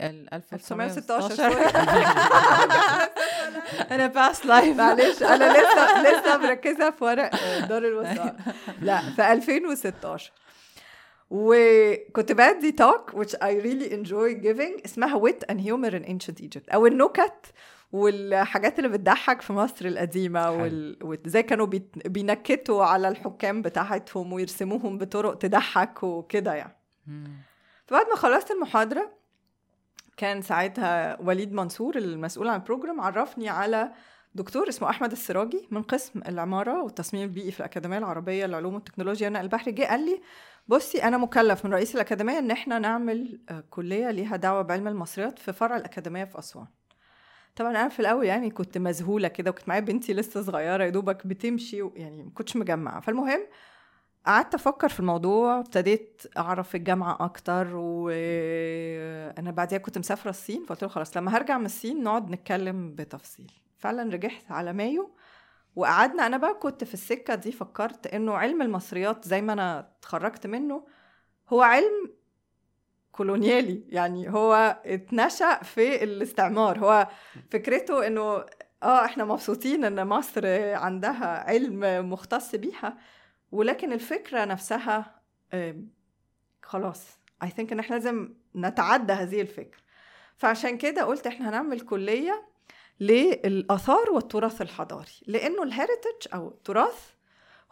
وتسعمية وستاشر أنا باست لايف معلش، أنا لسه لسه مركزة في ورق دار الوثائق. لا في ألفين وستاشر وكنت بدي توك which I really enjoy giving اسمها wit and humor in ancient Egypt أو النكت والحاجات اللي بتضحك في مصر القديمة وال... وزي كانوا بيت... بينكتوا على الحكام بتاعتهم ويرسموهم بطرق تضحك وكده يعني. فبعد ما خلصت المحاضرة كان ساعتها وليد منصور المسؤول عن البروجرام عرفني على دكتور اسمه أحمد السراجي من قسم العمارة والتصميم البيئي في الأكاديمية العربية للعلوم والتكنولوجيا والنقل البحري. جه قال لي بصي أنا مكلف من رئيس الأكاديمية إن إحنا نعمل كلية ليها دعوة بعلم المصريات في فرع الأكاديمية في أسوان. طبعا أنا في الأول يعني كنت مذهولة كده وكنت معايا بنتي لسه صغيرة يدوبك بتمشي يعني ما كنتش مجمعة. فالمهم قعدت أفكر في الموضوع ابتديت أعرف الجامعة أكتر وأنا بعدها كنت مسافرة الصين فقلت له خلاص لما هرجع من الصين نقعد نتكلم بتفصيل. فعلا رجعت على مايو وقعدنا. أنا بقى كنت في السكة دي فكرت إنه علم المصريات زي ما أنا اتخرجت منه هو علم كولونيالي يعني هو اتنشأ في الاستعمار. هو فكرته إنه آه إحنا مبسوطين إن مصر عندها علم مختص بيها ولكن الفكرة نفسها خلاص I think إن إحنا لازم نتعدى هذه الفكرة. فعشان كده قلت إحنا هنعمل كلية للآثار والتراث الحضاري لأنه الهيريتج أو التراث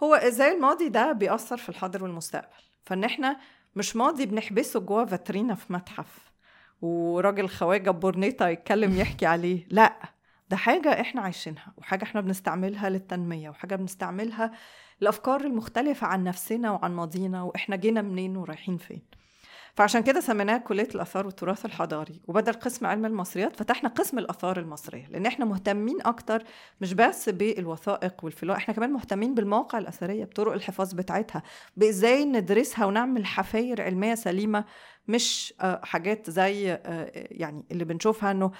هو إزاي الماضي ده بيأثر في الحاضر والمستقبل. فإن إحنا مش ماضي بنحبسه جوا فاترينا في متحف وراجل خواجة بورنيطة يتكلم يحكي عليه، لأ ده حاجة إحنا عايشينها وحاجة إحنا بنستعملها للتنمية وحاجة بنستعملها لأفكار المختلفة عن نفسنا وعن ماضينا وإحنا جينا منين ورايحين فين. فعشان كده سميناها كلية الآثار والتراث الحضاري وبدل قسم علم المصريات فتحنا قسم الآثار المصرية لأن احنا مهتمين أكتر مش بس بالوثائق والفلوس، احنا كمان مهتمين بالمواقع الأثرية بطرق الحفاظ بتاعتها بإزاي ندرسها ونعمل حفاير علمية سليمة مش حاجات زي يعني اللي بنشوفها أنه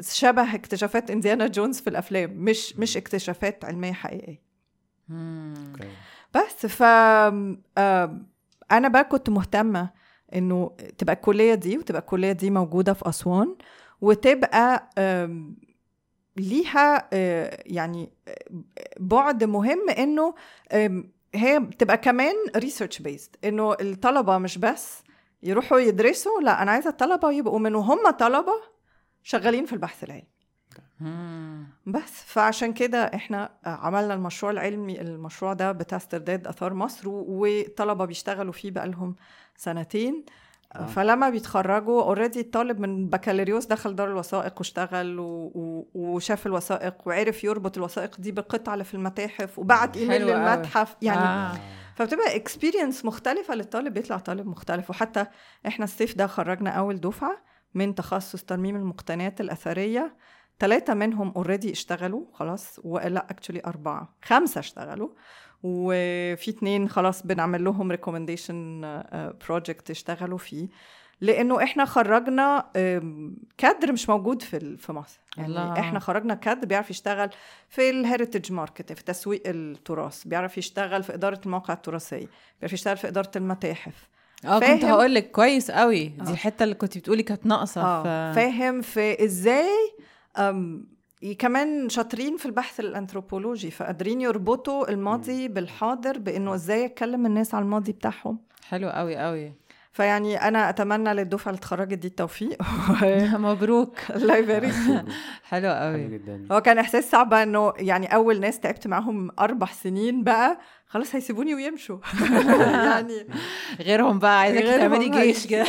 شبه اكتشافات إنديانا جونز في الأفلام مش مش اكتشافات علمية حقيقية. بس ف انا بقى كنت مهتمه انه تبقى الكليه دي وتبقى الكليه دي موجوده في اسوان وتبقى ليها يعني بعد مهم انه هي تبقى كمان ريسيرش بيست انه الطلبه مش بس يروحوا يدرسوا، لا انا عايزه الطلبه يبقوا من وهم طلبه شغالين في البحث العلمي. بس فعشان كده احنا عملنا المشروع العلمي المشروع ده بتاع استرداد اثار مصر والطلبه بيشتغلوا فيه بقى لهم سنتين. آه. فلما بيتخرجوا اوريدي الطالب من بكالوريوس دخل دار الوثائق واشتغل و... و... وشاف الوثائق وعرف يربط الوثائق دي بالقطع اللي في المتاحف وبعت ايميل للمتحف يعني. آه. فبتبقى اكسبيرينس مختلفه للطالب، بيطلع طالب مختلف. وحتى احنا الصيف ده خرجنا اول دفعه من تخصص ترميم المقتنيات الاثريه، ثلاثة منهم already اشتغلوا خلاص، ولا actually أربعة خمسة اشتغلوا وفي اتنين خلاص بنعمل لهم recommendation project اشتغلوا فيه لأنه إحنا خرجنا كادر مش موجود في في مصر. يعني إحنا خرجنا كادر بيعرف يشتغل في الهيريتج ماركت في تسويق التراث، بيعرف يشتغل في إدارة المواقع التراثية، بيعرف يشتغل في إدارة المتاحف. اه كنت هقولك كويس قوي دي الحتة اللي كنت بتقولي كانت ناقصة. آه. ف... فاهم في إزاي أم كمان شاطرين في البحث الأنثروبولوجي فقادرين يربطوا الماضي بالحاضر بأنه إزاي يتكلم الناس على الماضي بتاعهم. حلو قوي قوي. فيعني أنا أتمنى للدفعة اللي اتخرجت دي التوفيق. مبروك الله يبارك. حلو قوي. هو كان إحساس صعب أنه يعني أول ناس تعبت معهم أربع سنين بقى خلاص هيسيبوني ويمشوا. يعني غيرهم بقى عايزك تعملي جيش كده.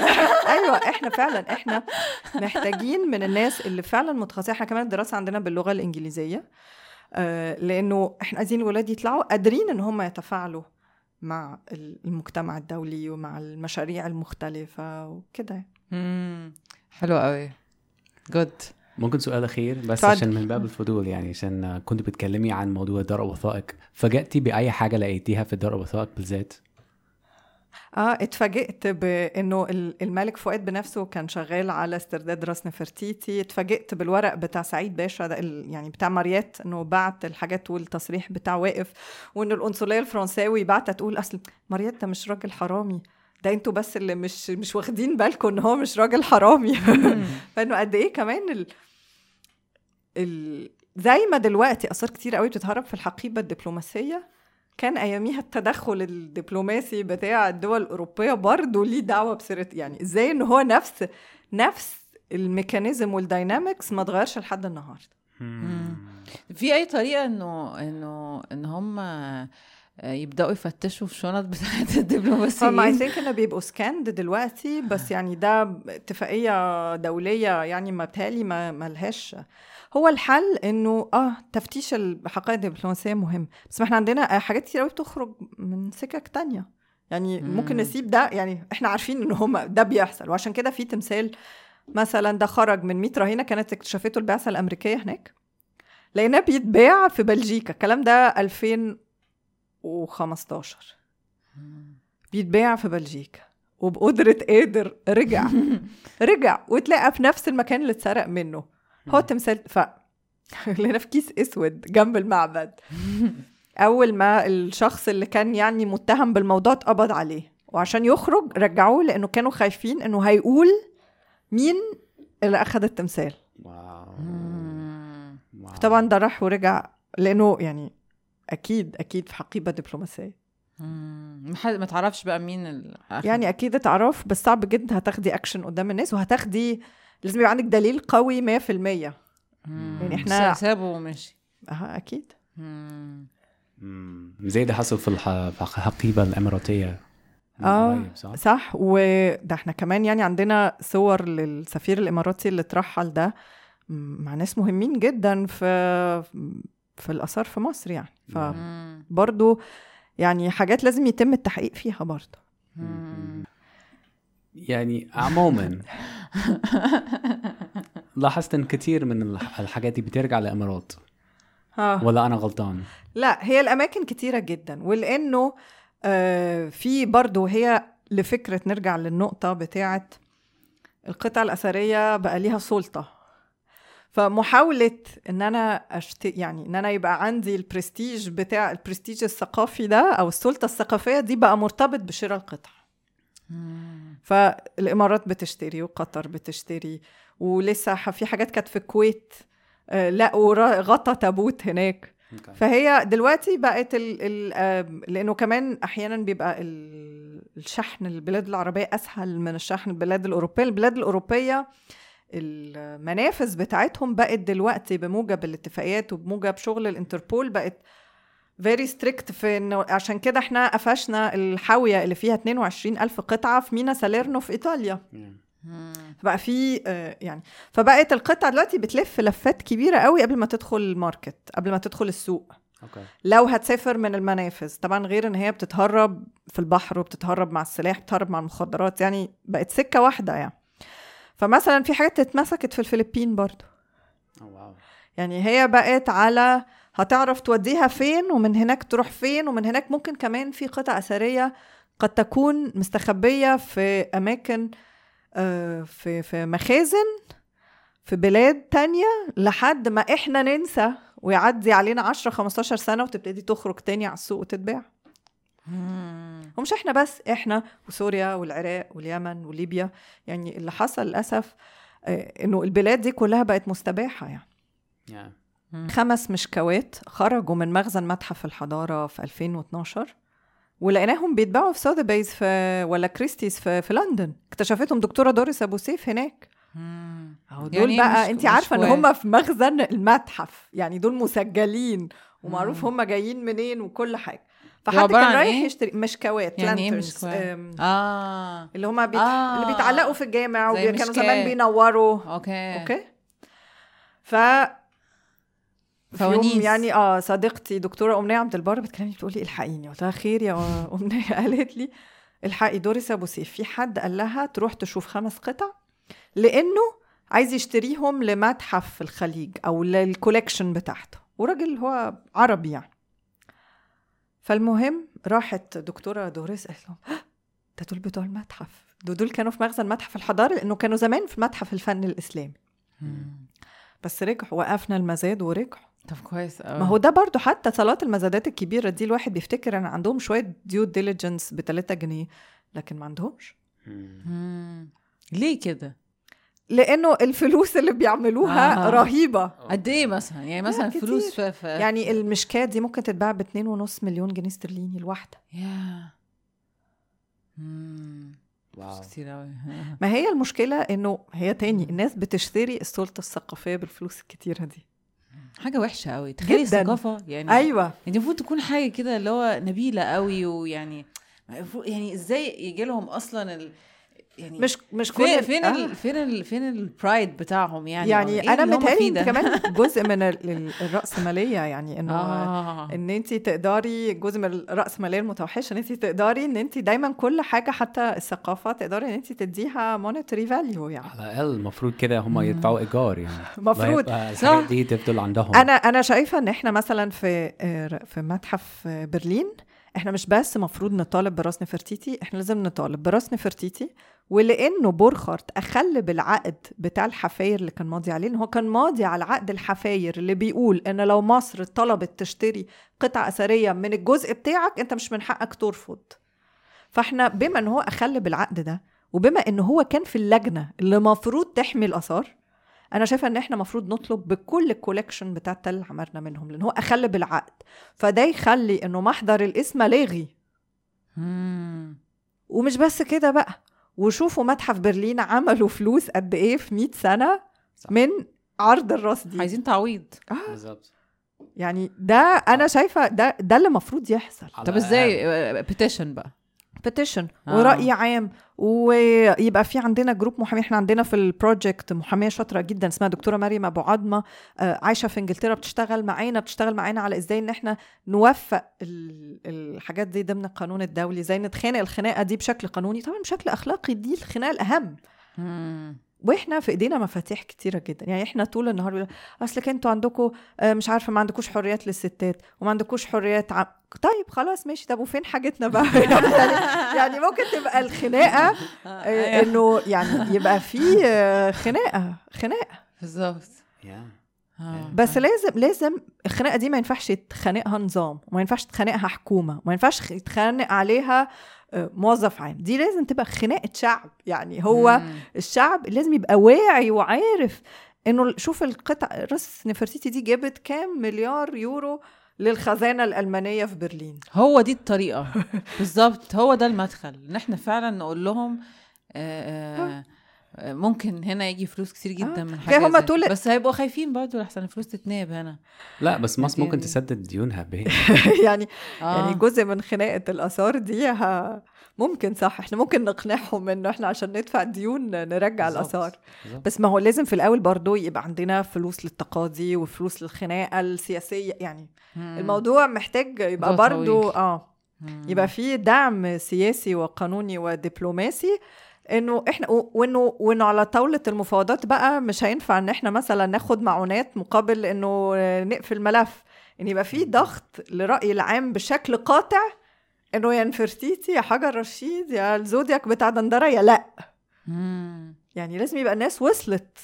ايوه احنا فعلا احنا محتاجين من الناس اللي فعلا متخصصه. احنا كمان الدراسه عندنا باللغه الانجليزيه آه لانه احنا عايزين الولاد يطلعوا قادرين ان هم يتفاعلوا مع المجتمع الدولي ومع المشاريع المختلفه وكده. امم حلو قوي جود. ممكن سؤال أخير بس طبعاً. عشان من باب الفضول يعني عشان كنت بتكلمي عن موضوع دار الوثائق، فجأتي بأي حاجة لقيتيها في دار الوثائق بالذات؟ اه اتفاجئت بأنه الملك فؤاد بنفسه كان شغال على استرداد راس نفرتيتي، اتفاجئت بالورق بتاع سعيد باشا ده يعني بتاع ماريات انه بعت الحاجات والتصريح بتاع واقف، وانه القنصلية الفرنساوي بعتها تقول اصل ماريات ده مش راجل حرامي، ده انتوا بس اللي مش مش واخدين بالكم ان هو مش راجل حرامي. فانه قد ايه كمان ال... ال... زي ما دلوقتي اثار كتير قوي بتتهرب في الحقيبه الدبلوماسيه كان أياميها التدخل الدبلوماسي بتاع الدول الأوروبية برضه ليه دعوة بسيرة، يعني إزاي إن هو نفس نفس الميكانيزم والداينامكس ما تغيرش لحد النهاردة. في أي طريقة إنه إنه إن هم يبدأوا يفتشوا في الشنط بتاعت الدبلوماسيين؟ هم I think إنه بيبقوا سكاند دلوقتي، بس يعني ده اتفاقية دولية يعني ما بتالي ما ملهاش. هو الحل إنه آه تفتيش الحقائق الدبلوماسية مهم، بس ما إحنا عندنا حاجات كتير قوي بتخرج من سكك تانية، يعني مم. ممكن نسيب ده، يعني إحنا عارفين إنه هم ده بيحصل، وعشان كده في تمثال مثلا ده خرج من ميت رهينة كانت اكتشفته البعثة الأمريكية هناك، لقيناه بيتباع في بلجيكا. الكلام ده ألفين وخمستاشر بيتباع في بلجيكا، وبقدرة قادر رجع رجع وتلاقى في نفس المكان اللي اتسرق منه. هو التمثال فلقينا في كيس اسود جنب المعبد. اول ما الشخص اللي كان يعني متهم بالموضوع اتقبض عليه، وعشان يخرج رجعوه لانه كانوا خايفين انه هيقول مين اللي اخذ التمثال. طبعا ده راح ورجع لانه يعني اكيد اكيد في حقيبه دبلوماسيه ما تعرفش بقى مين الأخذ. يعني اكيد اتعرف، بس صعب جدا هتاخدي اكشن قدام الناس، وهتاخدي لازم يبقى عندك دليل قوي مية في المية. يعني احنا سابوا ومشي اه اكيد امم زي ده حصل في الحقيبه الاماراتيه. اه صح, صح. وده احنا كمان يعني عندنا صور للسفير الاماراتي اللي ترحل ده مع ناس مهمين جدا في في الآثار في مصر، يعني فبرضو يعني حاجات لازم يتم التحقيق فيها برضو. يعني عموما لاحظت ان كتير من الحاجات دي بترجع للإمارات، ولا أنا غلطان؟ لا، هي الأماكن كتيرة جدا، ولأنه آه في برضو هي لفكرة نرجع للنقطة بتاعت القطع الأثرية بقى ليها سلطة، فمحاولة ان انا أشت... يعني ان انا يبقى عندي البرستيج بتاع البرستيج الثقافي ده او السلطة الثقافية دي بقى مرتبط بشراء القطع. فالامارات بتشتري وقطر بتشتري، ولسه في حاجات كانت في الكويت آه لقوا غطى تابوت هناك. okay. فهي دلوقتي بقت ال... ال... آه لانه كمان احيانا بيبقى ال... الشحن البلاد العربية اسهل من الشحن البلاد الاوروبية. البلاد الاوروبية المنافس بتاعتهم بقت دلوقتي بموجب الاتفاقيات وبموجب شغل الانتربول بقت very strict في انه عشان كده احنا قفشنا الحاوية اللي فيها اتنين وعشرين ألف قطعة في مينا ساليرنو في ايطاليا. فبقى في يعني فبقت القطعة دلوقتي بتلف لفات كبيرة قوي قبل ما تدخل الماركت، قبل ما تدخل السوق. أوكي. لو هتسافر من المنافذ طبعا، غير ان هي بتتهرب في البحر وبتتهرب مع السلاح، بتتهرب مع المخدرات، يعني بقت سكة واحدة. يعني فمثلا في حاجات اتمسكت في الفلبين برضو. يعني هي بقت على هتعرف توديها فين، ومن هناك تروح فين، ومن هناك ممكن كمان في قطع أثرية قد تكون مستخبية في أماكن في في مخازن في بلاد تانية لحد ما إحنا ننسى ويعدي علينا عشرة خمستاشر سنة وتبتدي تخرج تاني على السوق وتتباع. ومش احنا بس، احنا وسوريا والعراق واليمن وليبيا، يعني اللي حصل للأسف انه البلاد دي كلها بقت مستباحة. يعني yeah. خمس مشكوات خرجوا من مخزن متحف الحضارة في ألفين واتناشر ولقيناهم بيتباعوا في سوذبيز في ولا كريستيز في, في لندن. اكتشفتهم دكتورة دوريس أبو سيف هناك. دول يعني بقى انت عارفة ان هم في مخزن المتحف، يعني دول مسجلين ومعروف هم جايين منين وكل حاجة. فحد كان رايح يشتري مشكوات يعني لانترنز آه. اللي هما بيت... آه. اللي بيتعلقوا في الجامع وكانوا زمان بينوروا. اوكي اوكي ف فونيس يعني اه صديقتي دكتوره امنيه عبد البر بتكلمني بتقول لي الحقيني، قلت لها خير يا امنيه؟ قالت لي الحقي دوريس ابو سيف، في حد قال لها تروح تشوف خمس قطع لانه عايز يشتريهم لمتحف في الخليج او للكولكشن بتاعته، وراجل هو عربي يعني. فالمهم راحت دكتورة دوريس قالت لهم ده دول بتوع المتحف، دول كانوا في مخزن متحف الحضارة لأنه كانوا زمان في متحف الفن الإسلامي. بس رجعوا وقفنا المزاد ورجعوا. طب كويس أوي. ما هو ده برضو حتى صلاة المزادات الكبيرة دي الواحد بيفتكر أن عندهم شوية ديو ديليجنس بتلاتة جنيه، لكن ما عندهمش. ليه كده؟ لانه الفلوس اللي بيعملوها آه. رهيبه. قد ايه مثلا؟ يعني مثلا فلوس ف... يعني المشكات دي ممكن تتباع ب اتنين ونص مليون جنيه استرليني الواحده. يا امم واو كتير قوي. ما هي المشكله انه هي تاني الناس بتشتري السلطه الثقافيه بالفلوس الكتيره دي. حاجه وحشه قوي. تخيلي الثقافه يعني ايوه يعني المفروض تكون حاجه كده اللي هو نبيله قوي، ويعني يعني ازاي يجي لهم اصلا ال... يعني مش مش فين فين, آه. ال فين ال فين البرايد بتاعهم يعني. يعني إيه انا متهيألي كمان جزء من الرأسمالية يعني انه آه. ان انت تقدري جزء من الرأسمالية المتوحشه ان انت تقدري ان انت دايما كل حاجه حتى الثقافه تقدري ان انت تديها مونيتري فاليو يعني. على الاقل المفروض كده هم يدفعوا ايجار يعني المفروض دي تفضل عندهم. انا انا شايفه ان احنا مثلا في في متحف برلين احنا مش بس مفروض نطالب براس نفرتيتي، احنا لازم نطالب براس نفرتيتي، ولانه بورخارت اخل بالعقد بتاع الحفاير اللي كان ماضي عليه. هو كان ماضي على عقد الحفاير اللي بيقول ان لو مصر طلبت تشتري قطعه اثريه من الجزء بتاعك انت مش من حقك ترفض. فاحنا بما ان هو اخل بالعقد ده وبما ان هو كان في اللجنه اللي مفروض تحمي الاثار، انا شايفه ان احنا مفروض نطلب بكل الكولكشن بتاع التل اللي عملنا منهم، لان هو اخل بالعقد. فده يخلي انه محضر الاسم لاغي. ومش بس كده بقى، وشوفوا متحف برلين عملوا فلوس قد ايه في مية سنة صح. من عرض الراس دي عايزين تعويض آه. بالظبط يعني ده انا شايفه ده ده اللي مفروض يحصل. طب ازاي؟ بيتيشن بقى، بيتيشن آه. ورأي عام، ويبقى في عندنا جروب محامي. احنا عندنا في البروجكت محاميه شاطره جدا اسمها دكتوره مريم ابو عظمه، عايشه في انجلترا، بتشتغل معانا بتشتغل معانا على ازاي ان احنا نوفق الحاجات دي ضمن القانون الدولي، ازاي نتخانق الخناقه دي بشكل قانوني طبعا بشكل اخلاقي. دي الخناقه الاهم. مم. واحنا في ايدينا مفاتيح كتيره جدا. يعني احنا طول النهار اصل انتوا عندكم مش عارفه ما عندكوش حريات للستات وما عندكوش حريات عم... طيب خلاص ماشي، طب وفين حاجتنا بقى؟ يعني ممكن تبقى الخناقه انه يعني يبقى في خناقه خناقه بالظبط. بس لازم لازم الخناقه دي ما ينفعش يتخانقها نظام، وما ينفعش تتخانقها حكومه، وما ينفعش يتخانق عليها موظف عام. دي لازم تبقى خناقه شعب. يعني هو مم. الشعب لازم يبقى واعي وعارف انه شوف القطع راس نفرتيتي دي جابت كام مليار يورو للخزانه الالمانيه في برلين. هو دي الطريقه بالظبط، هو ده المدخل، ان احنا فعلا نقول لهم آآ آآ ممكن هنا يجي فلوس كتير جدا آه. من حاجه طول... بس هيبقوا خايفين برضو لحسن الفلوس تتناب هنا. لا بس مصر ممكن تسدد ديونها به. يعني آه. يعني جزء من خناقه الاثار دي ها... ممكن صح احنا ممكن نقنعهم انه احنا عشان ندفع ديون نرجع الاثار. بس ما هو لازم في الاول برضو يبقى عندنا فلوس للتقاضي وفلوس للخناقه السياسيه. يعني مم. الموضوع محتاج يبقى برضو طويل. اه مم. يبقى فيه دعم سياسي وقانوني ودبلوماسي، انه احنا وانه وانه على طاوله المفاوضات بقى مش هينفع ان احنا مثلا ناخد معونات مقابل انه نقفل ملف. ان يبقى في ضغط للراي العام بشكل قاطع انه يا نفرتيتي يا حجر رشيد يا الزودياك بتاع دندره يا لا. مم. يعني لازم يبقى الناس وصلت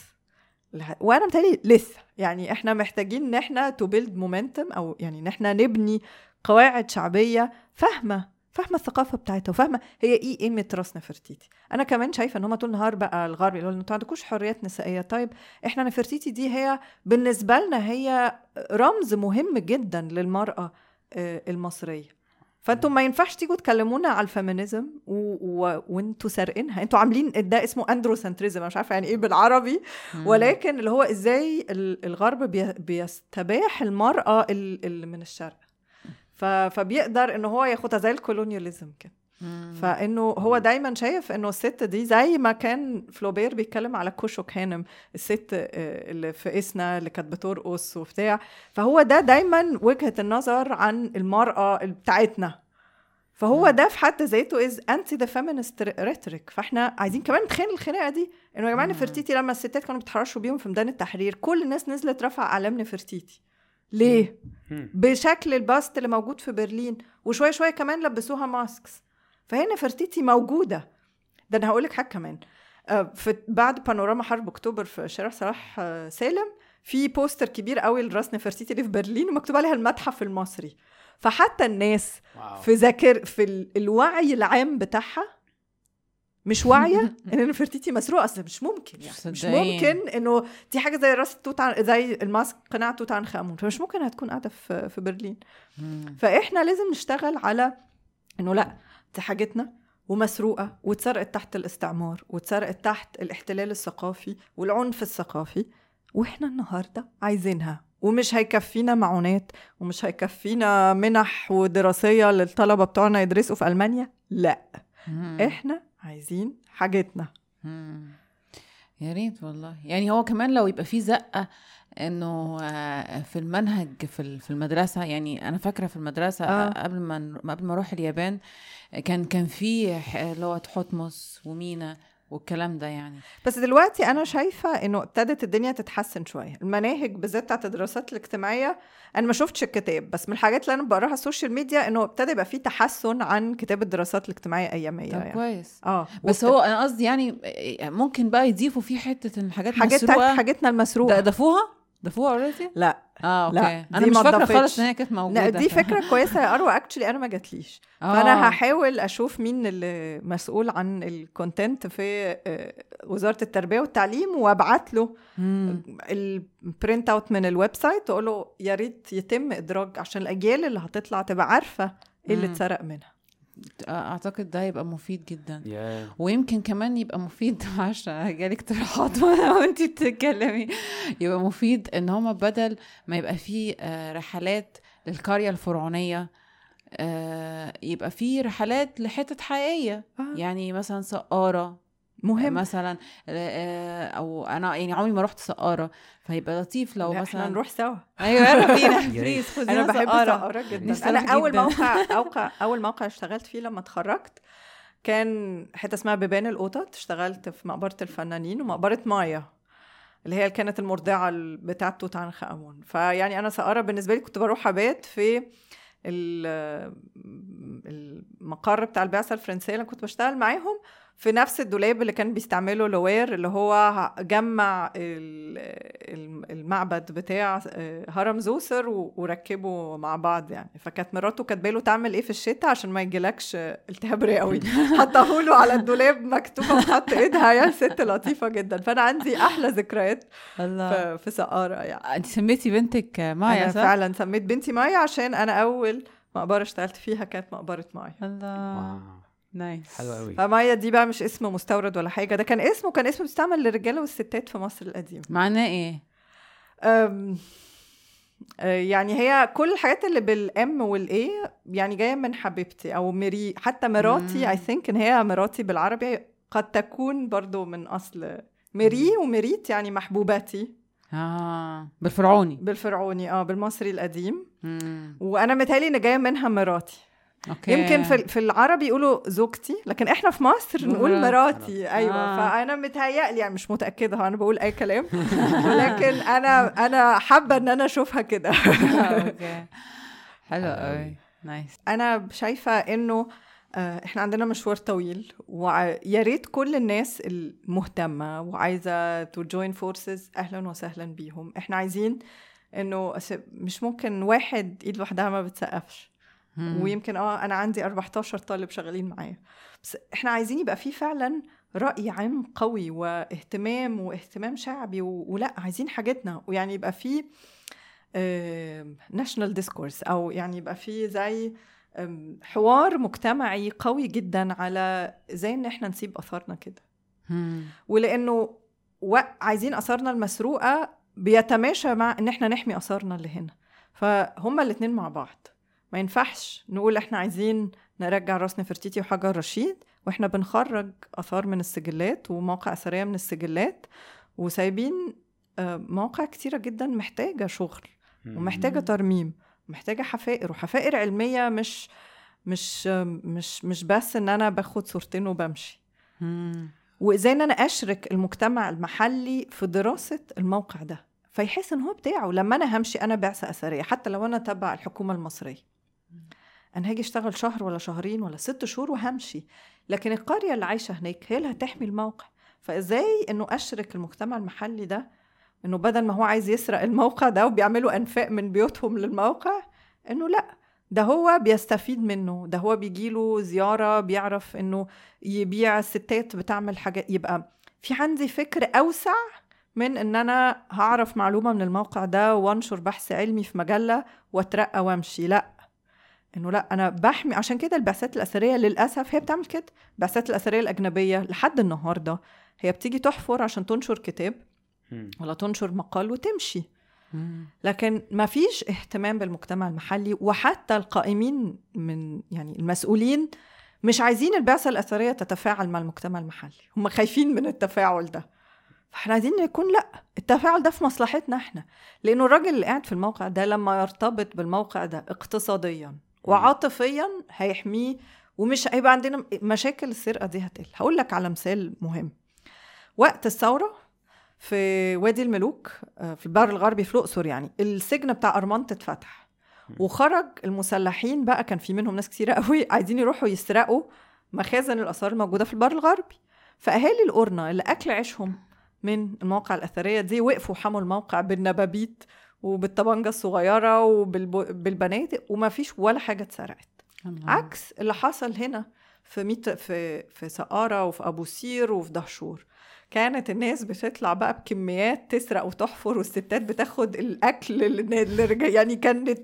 لها. وانا متهيألي لسه يعني احنا محتاجين ان احنا تو بيلد مومنتم، او يعني ان احنا نبني قواعد شعبيه فاهمه فاهمه الثقافه بتاعتها وفاهمه هي ايه قيمه راس نفرتيتي. انا كمان شايفه ان هم طول النهار بقى الغرب يقولوا انتوا عندكوش حريات نسائيه. طيب احنا نفرتيتي دي هي بالنسبه لنا هي رمز مهم جدا للمراه المصريه، فانتوا ما ينفعش تيجوا تكلمونا على الفيمينيزم وانتوا سارقينها. انتوا عاملين ده اسمه اندروسنتريزم، انا مش عارفه يعني ايه بالعربي، ولكن اللي هو ازاي الغرب بيستباح المراه اللي من الشرق فبيقدر انه هو ياخدها زي الكولونياليزم كده. فانه هو دايما شايف انه الست دي زي ما كان فلوبير بيتكلم على كوشوك هانم الست اللي في اسنا اللي كانت بترقص وبتاع. فهو ده دايما وجهة النظر عن المرأة بتاعتنا. فهو ده في حد ذاته از انتي ذا فيمينست ريتوريك. فاحنا عايزين كمان نتخانق الخناقه دي انه يا جماعه نفرتيتي لما الستات كانوا بيتحرشوا بيهم في ميدان التحرير كل الناس نزلت رفع علم نفرتيتي ليه؟ بشكل الباست اللي موجود في برلين، وشوية شوية كمان لبسوها ماسكس. فهنا فرتيتي موجودة. ده أنا هقولك حاجة كمان، في بعد بانوراما حرب أكتوبر في شارع صلاح سالم في بوستر كبير قوي لراس نفرتيتي اللي في برلين ومكتوب عليها المتحف المصري. فحتى الناس واو. في ذاكر في الوعي العام بتاعها مش واعيه ان نفرتيتي مسروقه. اصلا مش ممكن يعني مش ممكن انه دي حاجه زي راس توت عنخ زي الماسك قناع توت عنخ امون, فمش ممكن هتكون قاعده في في برلين. فاحنا لازم نشتغل على انه لا دي حاجتنا ومسروقه واتسرقت تحت الاستعمار واتسرقت تحت الاحتلال الثقافي والعنف الثقافي, واحنا النهارده عايزينها ومش هيكفينا معونات ومش هيكفينا منح ودراسيه للطلبه بتوعنا يدرسوا في ألمانيا. لا احنا عايزين حاجتنا. يا ريت والله. يعني هو كمان لو يبقى فيه زقة انه في المنهج في المدرسة. يعني انا فاكرة في المدرسة آه. قبل ما قبل ما اروح اليابان كان كان فيه لغة حتمس ومينا والكلام ده يعني. بس دلوقتي انا شايفه انه ابتدت الدنيا تتحسن شويه. المناهج بالذات بتاعه الدراسات الاجتماعيه انا ما شفتش الكتاب, بس من الحاجات اللي انا بقراها على السوشيال ميديا انه ابتدى يبقى فيه تحسن عن كتاب الدراسات الاجتماعيه اياميه. طب يعني كويس. اه بس وبت... هو انا قصدي يعني ممكن بقى يضيفوا فيه حته الحاجات المسروقه, حاجاتنا المسروقه ضافوها ضافوها اوريدي. لا اه اوكي لا. انا مش فاكره خالص ان هي كانت موجوده. لا دي فكره كويسه يا اروى. اكشلي انا ما جاتليش آه. فانا هحاول اشوف مين اللي مسؤول عن الكونتنت في وزاره التربيه والتعليم وابعت له البرنت اوت من الويب سايت واقول له يا ريت يتم ادراج عشان الاجيال اللي هتطلع تبقى عارفه ايه اللي اتسرق منها. اعتقد ده يبقى مفيد جدا yeah. ويمكن كمان يبقى مفيد عشان جالي اقتراحات وانتي بتتكلمي. يبقى مفيد ان هما بدل ما يبقى فيه رحلات للقرية الفرعونية يبقى فيه رحلات لحتة حقيقية آه. يعني مثلا سقارة مهم مثلا, او انا يعني عمري ما رحت سقاره فهيبقى لطيف لو مثلا احنا نروح سوا. ايوه يلا بينا بريز. انا بحب سقاره جدا. انا اول موقع اوقع اول موقع اشتغلت فيه لما اتخرجت كان حته اسمها بيبان القطط. اشتغلت في مقبره الفنانين ومقبره مايا اللي هي كانت المرضعه بتاعه توت عنخ امون. فيعني انا سقاره بالنسبه لي كنت بروح ابات في المقر بتاع البعثه الفرنسيه اللي كنت بشتغل معاهم في نفس الدولاب اللي كان بيستعمله لوير اللي هو جمع المعبد بتاع هرم زوسر وركبه مع بعض يعني. فكانت مراته كاتباله تعمل ايه في الشتاء عشان ما يجيلكش التهاب رئوي, حطاهوله على الدولاب مكتوبه وحط ايدها. يا ست لطيفه جدا. فانا عندي احلى ذكريات في سقاره يعني. انت سميتي بنتك مايا؟ انا فعلا سميت بنتي مايا عشان انا اول مقبره اشتغلت فيها كانت مقبره مايا. الله نايس. حلو قوي. مايا دي بقى مش اسم مستورد ولا حاجه, ده كان اسمه كان اسمه بيستعمل للرجاله والستات في مصر القديمه. معناه ايه؟ أم يعني هي كل الحاجات اللي بالام والاي يعني جايه من حبيبتي او مري. حتى مراتي اي ثينك ان هي مراتي بالعربي قد تكون برضو من اصل مري ومريت يعني محبوباتي اه بالفرعوني بالفرعوني اه بالمصري القديم. مم. وانا متهيألي ان جايه منها مراتي. أوكي. يمكن في في العربي يقولوا زوجتي لكن احنا في مصر نقول مراتي. ايوه آه. فانا متهيألي يعني مش متاكده انا بقول اي كلام ولكن انا انا حابه ان انا اشوفها كده. اوكي حلو قوي نايس. انا شايفه انه احنا عندنا مشوار طويل ويا ريت كل الناس المهتمه وعايزه تو جوين فورسز اهلا وسهلا بيهم. احنا عايزين انه مش ممكن واحد ايد لوحدها ما بتسقفش. ويمكن اه انا عندي أربعتاشر طالب شغالين معايا, بس احنا عايزين يبقى فيه فعلا رأي عام قوي واهتمام واهتمام شعبي و... ولا عايزين حاجتنا. ويعني يبقى فيه ناشونال ديسكورس او يعني يبقى فيه زي حوار مجتمعي قوي جدا على زي ان احنا نسيب اثارنا كده. ولانه و... عايزين اثارنا المسروقة بيتماشى مع ان احنا نحمي اثارنا اللي هنا, فهما الاتنين مع بعض. ما ينفعش نقول احنا عايزين نرجع راس نفرتيتي وحجر رشيد واحنا بنخرج اثار من السجلات ومواقع اثريه من السجلات وسايبين مواقع كتيره جدا محتاجه شغل ومحتاجه ترميم ومحتاجه حفائر وحفائر علميه. مش مش مش مش بس ان انا باخد صورتين وبمشي. وازاي ان انا اشرك المجتمع المحلي في دراسه الموقع ده فيحس ان هو بتاعه. لما انا همشي انا بعثه اثريه حتى لو انا تبع الحكومه المصريه انا هاجي اشتغل شهر ولا شهرين ولا ست شهور وهمشي, لكن القريه اللي عايشه هناك هي اللي هتحمي الموقع. فازاي انه اشرك المجتمع المحلي ده انه بدل ما هو عايز يسرق الموقع ده وبيعملوا انفاق من بيوتهم للموقع انه لا ده هو بيستفيد منه، ده هو بيجيله زيارة، بيعرف انه يبيع، الستات بتعمل حاجة، يبقى في عندي فكر أوسع من ان انا هعرف معلومة من الموقع ده وانشر بحث علمي في مجلة واترقى وامشي. لا، انه لا، انا بحمي. عشان كده البعثات الأثرية للأسف هي بتعمل كده. البعثات الأثرية الأجنبية لحد النهاردة هي بتيجي تحفر عشان تنشر كتاب ولا تنشر مقال وتمشي، لكن ما فيش اهتمام بالمجتمع المحلي. وحتى القائمين من يعني المسؤولين مش عايزين البعثة الأثرية تتفاعل مع المجتمع المحلي، هم خايفين من التفاعل ده. فاحنا عايزين يكون لا، التفاعل ده في مصلحتنا احنا، لأنه الراجل اللي قاعد في الموقع ده لما يرتبط بالموقع ده اقتصاديا وعاطفيا هيحميه، ومش هيبقى عندنا مشاكل السرقة دي هتقل. هقول لك على مثال مهم. وقت الثورة في وادي الملوك في البحر الغربي في الأقصر، يعني السجن بتاع أرمنت اتفتح وخرج المسلحين بقى، كان في منهم ناس كتيرة قوي عايزين يروحوا يسرقوا مخازن الآثار الموجودة في البحر الغربي. فأهالي القرنة اللي أكل عيشهم من المواقع الأثرية دي وقفوا حموا الموقع بالنبابيت وبالطبنجة الصغيرة وبالبنادق، وما فيش ولا حاجة اتسرقت. عكس اللي حصل هنا في ميت في في سقارة وفي أبو سير وفي دهشور، كانت الناس بتطلع بقى بكميات تسرق وتحفر، والستات بتاخد الأكل اللي يعني كانت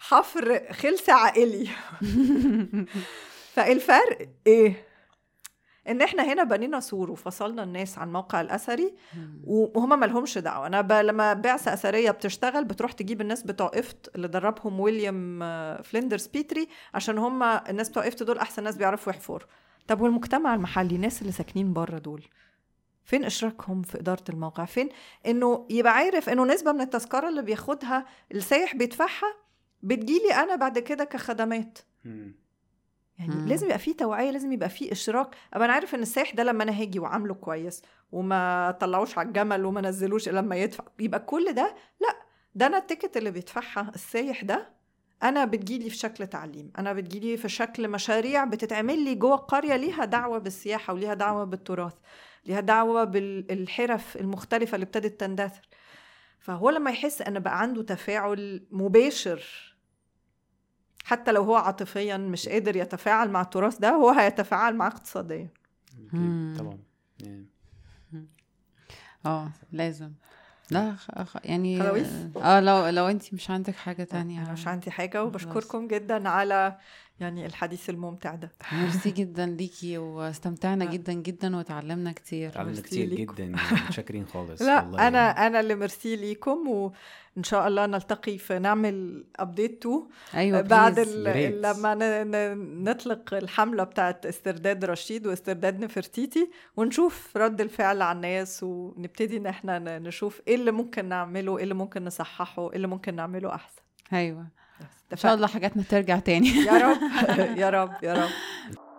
حفر خلص عائلي. فالفرق إيه؟ إن إحنا هنا بنينا سور وفصلنا الناس عن موقع الأثري وهما ملهمش دعوة. أنا ب... لما بعثة أثرية بتشتغل بتروح تجيب الناس بتوع إفت اللي دربهم ويليام فليندرز بيتري، عشان هما الناس بتوع إفت دول أحسن ناس بيعرفوا يحفروا. طب والمجتمع المحلي، الناس اللي ساكنين بره دول، فين إشراكهم في إدارة الموقع؟ فين إنه يبقى عارف إنه نسبة من التذكرة اللي بياخدها السايح بيدفعها بتجيلي أنا بعد كده كخدمات؟ يعني مم. لازم يبقى فيه توعية، لازم يبقى فيه إشراك. أما أنا عارف إن السايح ده لما أنا هاجي وعامله كويس وما طلعوش على الجمل وما نزلوش لما يدفع، يبقى كل ده لا، ده أنا التيكت اللي بيدفعها السايح ده أنا بتجيلي في شكل تعليم، أنا بتجيلي في شكل مشاريع بتتعمل لي جوه القرية ليها دعوة بالسياحة وليها دعوة بالتراث، ليها دعوة بالحرف المختلفة اللي ابتدت تندثر. فهو لما يحس أن بقى عنده تفاعل مباشر، حتى لو هو عاطفيا مش قادر يتفاعل مع التراث ده، هو هيتفاعل مع اقتصاديا. طبعا اه لازم. لا يعني اه لو لو انت مش عندك حاجه تانية. انا مش عندي حاجه، وبشكركم جدا على يعني الحديث الممتع ده. ميرسي جدا ليكي، واستمتعنا جدا جدا وتعلمنا كتير تعلمنا كتير جدا. شاكرين خالص. لا والله انا يعني. انا اللي ميرسي ليكم، وان شاء الله نلتقي في نعمل ابديت تو. أيوة بعد ال... لما نطلق الحمله بتاعه استرداد رشيد واسترداد نفرتيتي، ونشوف رد الفعل على الناس، ونبتدي ان احنا نشوف ايه اللي ممكن نعمله، ايه اللي ممكن نصححه، ايه اللي ممكن نعمله احسن. ايوه ان شاء الله حاجاتنا ترجع تاني. يا رب يا رب يا رب.